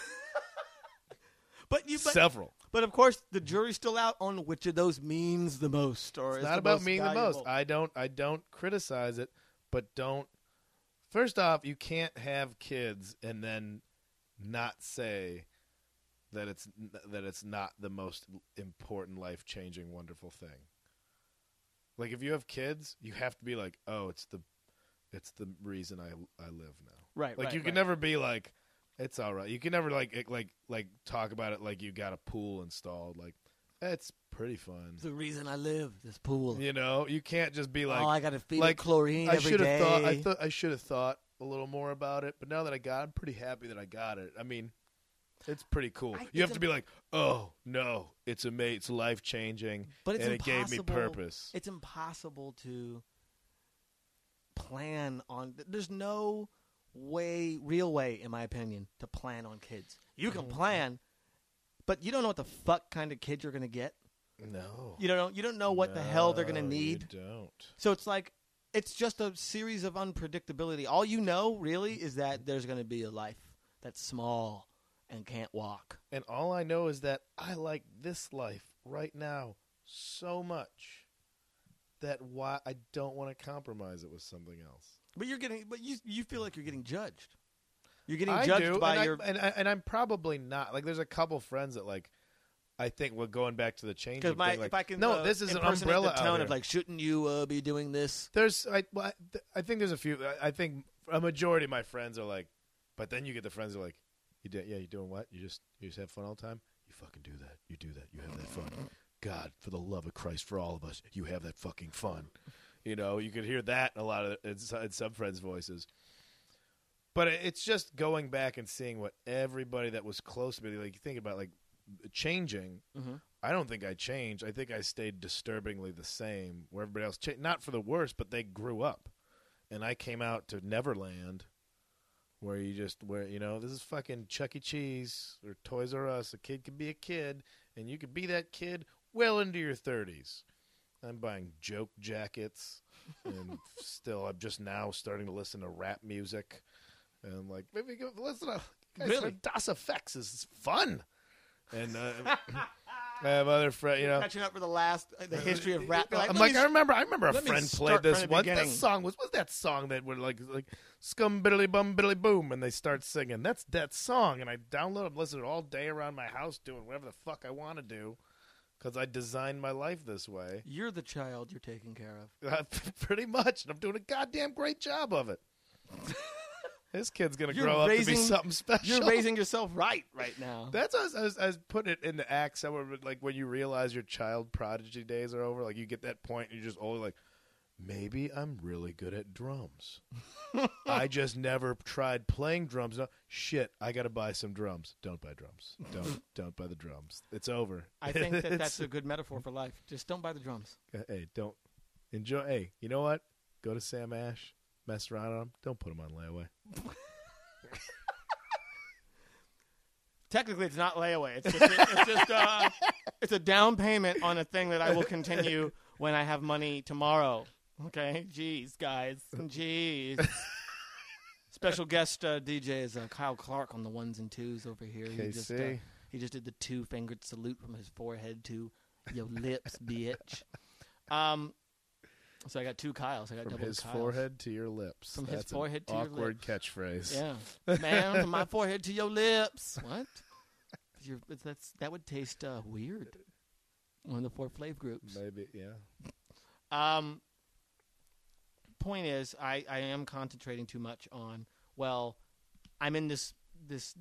But you but, several, but of course the jury's still out on which of those means the most. Or it's is not the about most meaning valuable. The most. I don't, I don't criticize it, but don't. First off, you can't have kids and then not say that it's that it's not the most important, life changing, wonderful thing. Like if you have kids, you have to be like, oh, it's the, it's the reason I I live now. Right. Like right, you can right. never be like. It's all right. You can never like like like talk about it like you got a pool installed. Like that's pretty fun. It's the reason I live. This pool. You know, you can't just be like, oh, I got to feed like, it chlorine I every day. Thought, I thought I should have thought a little more about it, but now that I got, it, I'm pretty happy that I got it. I mean, it's pretty cool. I, you have to a, be like, oh no, it's amazing. It's life changing, but it's and impossible. It gave me purpose. It's impossible to plan on. There's no way, real way, in my opinion, to plan on kids. You can plan, but you don't know what the fuck kind of kid you're going to get. No. You don't know, you don't know what no, the hell they're going to need. You don't. So it's like, it's just a series of unpredictability. All you know, really, is that there's going to be a life that's small and can't walk. And all I know is that I like this life right now so much that why I don't want to compromise it with something else. But you're getting, but you you feel like you're getting judged. You're getting I judged do, by and your I, and I, and I'm probably not. Like, there's a couple friends that like. I think we're going back to the change. Because my, like, if I can, no, uh, this is an umbrella the tone of like, shouldn't you uh, be doing this? There's, I, I, I think there's a few. I, I think a majority of my friends are like, but then you get the friends that are like, you did, yeah, you doing what? You just, you just have fun all the time. You fucking do that. You do that. You have that fun. God, for the love of Christ, for all of us, you have that fucking fun. You know, you could hear that in a lot of in, in some friends' voices. But it, it's just going back and seeing what everybody that was close to me, like, you think about like. Changing, mm-hmm. I don't think I changed. I think I stayed disturbingly the same. Where everybody else, cha- not for the worse, but they grew up, and I came out to Neverland, where you just where you know this is fucking Chuck E. Cheese or Toys R Us. A kid can be a kid, and you could be that kid well into your thirties. I'm buying joke jackets, and still, I'm just now starting to listen to rap music, and I'm like maybe go listen to guys, really? DOS Effects is fun. And uh, I have other friends, you know. Catching up for the last, the history of rap. Like, I'm like, I remember, I remember a friend played this one. That song was, was that song that would like, like, scum biddly bum biddly boom, and they start singing. That's that song, and I download it, listen to it all day around my house, doing whatever the fuck I want to do, because I designed my life this way. You're the child you're taking care of. Uh, pretty much, and I'm doing a goddamn great job of it. This kid's going to grow raising, up to be something special. You're raising yourself right right now. That's what I was, I was putting it into acts. Like when you realize your child prodigy days are over, like you get that point and you're just older, like, maybe I'm really good at drums. I just never tried playing drums. No, shit, I got to buy some drums. Don't buy drums. Don't don't buy the drums. It's over. I think that that's a good metaphor for life. Just don't buy the drums. Hey, don't. Enjoy. Hey, you know what? Go to Sam Ash. Mess around on them. Don't put them on layaway. Technically, it's not layaway. It's just, a, it's, just uh, it's a down payment on a thing that I will continue when I have money tomorrow. Okay? Jeez, guys. Jeez. Special guest uh, D J is uh, Kyle Clark on the ones and twos over here. K C. He just, uh, he just did the two-fingered salute from his forehead to your lips, bitch. Um... So I got two Kyles. I got from double his Kyles. Forehead to your lips. From That's his forehead to your lips. Awkward catchphrase. Yeah, man, from my forehead to your lips. What? Your, that's that would taste uh, weird. One of the four flavor groups. Maybe, yeah. Um. Point is, I, I am concentrating too much on. Well, I'm in this this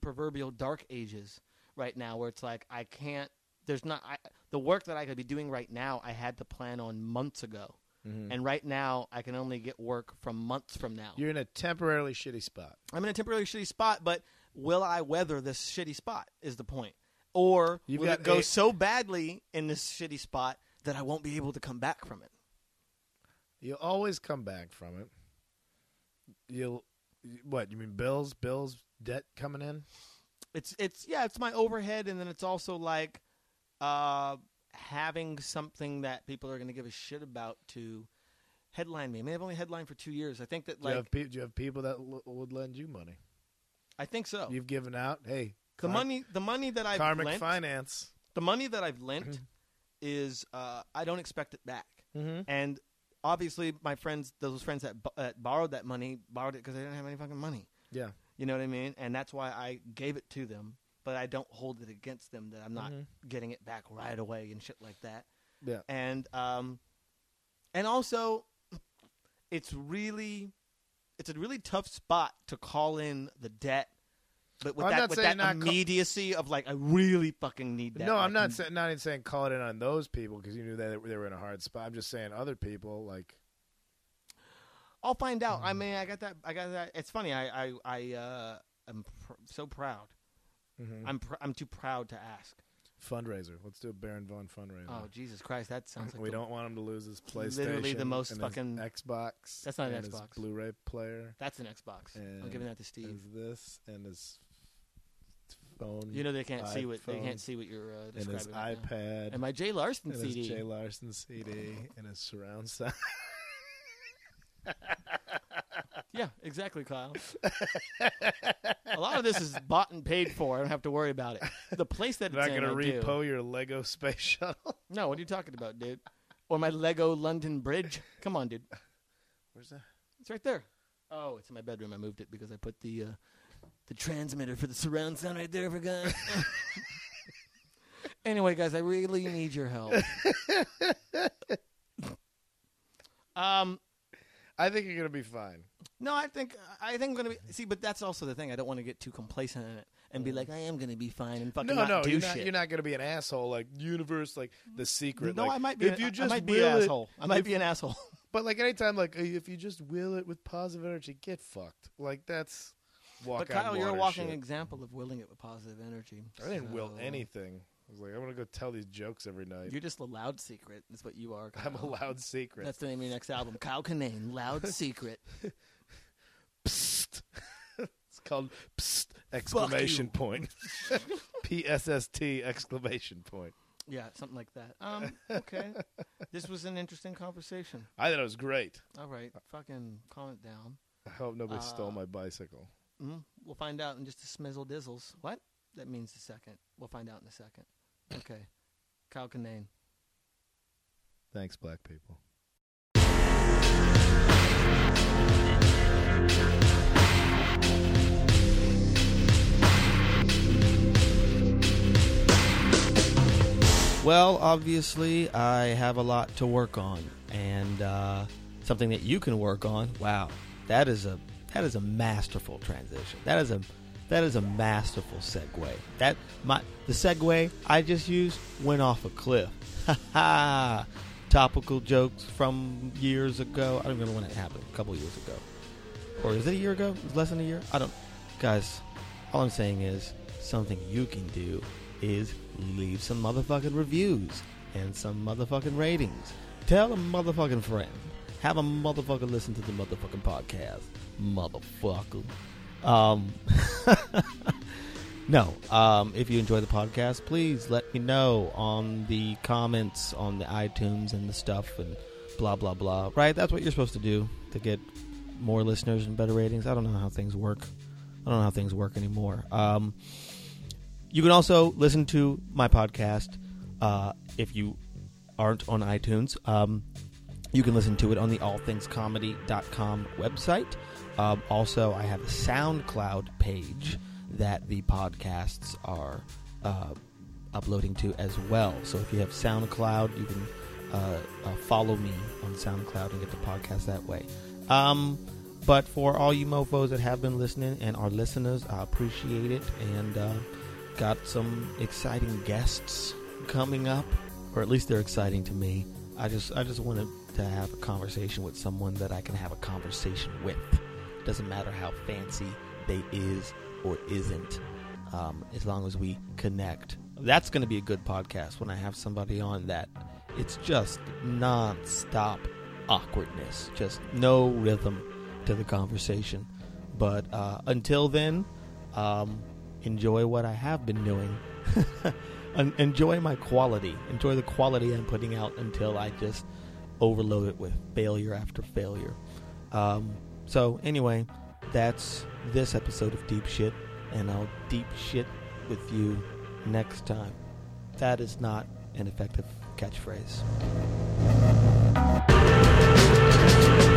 proverbial dark ages right now, where it's like I can't. There's not I, the work that I could be doing right now. I had to plan on months ago, mm-hmm. and right now I can only get work from months from now. You're in a temporarily shitty spot. I'm in a temporarily shitty spot, but will I weather this shitty spot? Is the point, or You've will it go a- so badly in this shitty spot that I won't be able to come back from it? You'll always come back from it. You'll what? You mean bills, bills, debt coming in? It's it's yeah. It's my overhead, and then it's also like. Uh, having something that people are going to give a shit about to headline me. I mean, I've only headlined for two years. I think that, like... Do you have, pe- do you have people that l- would lend you money? I think so. You've given out, hey... The car- money the money that I've karmic lent... Karmic finance. The money that I've lent is... Uh, I don't expect it back. Mm-hmm. And obviously, my friends, those friends that, b- that borrowed that money, borrowed it because they didn't have any fucking money. Yeah. You know what I mean? And that's why I gave it to them. But I don't hold it against them that I'm not mm-hmm. getting it back right away and shit like that. Yeah. And um, and also, it's really, it's a really tough spot to call in the debt, but with I'm that with that immediacy call- of like I really fucking need that. No, I'm like, not saying not even saying call it in on those people because you knew that they were in a hard spot. I'm just saying other people like. I'll find out. Mm. I mean, I got that. I got that. It's funny. I I I uh, am pr- so proud. Mm-hmm. I'm pr- I'm too proud to ask. fundraiser. Let's do a Baron Vaughn fundraiser. Oh, Jesus Christ. That sounds like... We the, don't want him to lose his PlayStation. Literally the most and fucking... His Xbox. That's not an and Xbox. His Blu-ray player. That's an Xbox. I'm giving that to Steve. Is this and his... Phone, you know they can't iPhone, see what they can't see what you're uh, describing. And his right iPad, now. And my Jay Larson C D, his Jay Larson C D, and his surround sound. Yeah, exactly, Kyle. A lot of this is bought and paid for. I don't have to worry about it. The place that you're not going to repo do. Your Lego space shuttle. No, what are you talking about, dude? Or my Lego London Bridge? Come on, dude. Where's that? It's right there. Oh, it's in my bedroom. I moved it because I put the. Uh, The transmitter for the surround sound right there, for guys. Anyway, guys, I really need your help. um, I think you're gonna be fine. No, I think I think I'm gonna be. See, but that's also the thing. I don't want to get too complacent in it and be like, I am gonna be fine and fucking no, not no, do you're shit. No, no, you're not gonna be an asshole like universe, like The Secret. No, like, I might be. If an, you just I might be an asshole. It, I might if, be an asshole. But like anytime, like if you just will it with positive energy, get fucked. Like that's. Walk but Kyle, you're a walking shit. Example of willing it with positive energy. I didn't so. will anything. I was like, I want to go tell these jokes every night. You're just a loud secret. That's what you are, Kyle. I'm a loud secret. That's the name of your next album. Kyle Kinane, Loud Secret. Psst. It's called Psst! Exclamation point. P S S T exclamation point. Yeah, something like that. Um, okay. This was an interesting conversation. I thought it was great. All right. Fucking calm it down. I hope nobody uh, stole my bicycle. Mm-hmm. We'll find out in just a smizzle dizzles. What? That means a second. We'll find out in a second. Okay. Kyle Kinane. Thanks, black people. Well, obviously, I have a lot to work on. And uh, something that you can work on. Wow. That is a... That is a masterful transition. That is a that is a masterful segue. That my the segue I just used went off a cliff. Ha ha! Topical jokes from years ago. I don't remember when it happened. A couple years ago, or is it a year ago? It was less than a year. I don't. Guys, all I'm saying is something you can do is leave some motherfucking reviews and some motherfucking ratings. Tell a motherfucking friend. Have a motherfucker listen to the motherfucking podcast. Motherfucker. Um, no. Um, if you enjoy the podcast, please let me know on the comments on the iTunes and the stuff and blah, blah, blah. Right? That's what you're supposed to do to get more listeners and better ratings. I don't know how things work. I don't know how things work anymore. Um, you can also listen to my podcast uh, if you aren't on iTunes. Um, you can listen to it on the all things comedy dot com website. Um, also, I have a SoundCloud page that the podcasts are uh, uploading to as well. So if you have SoundCloud, you can uh, uh, follow me on SoundCloud and get the podcast that way. Um, but for all you mofos that have been listening and are listeners, I appreciate it. And uh, got some exciting guests coming up, or at least they're exciting to me. I just, I just want to... to have a conversation with someone that I can have a conversation with. Doesn't matter how fancy they is or isn't, um, as long as we connect. That's going to be a good podcast when I have somebody on that. It's just non-stop awkwardness. Just no rhythm to the conversation. But uh, until then, um, enjoy what I have been doing. Enjoy my quality. Enjoy the quality I'm putting out until I just... overload it with failure after failure. Um, so anyway, that's this episode of Deep Shit, and I'll deep shit with you next time. That is not an effective catchphrase.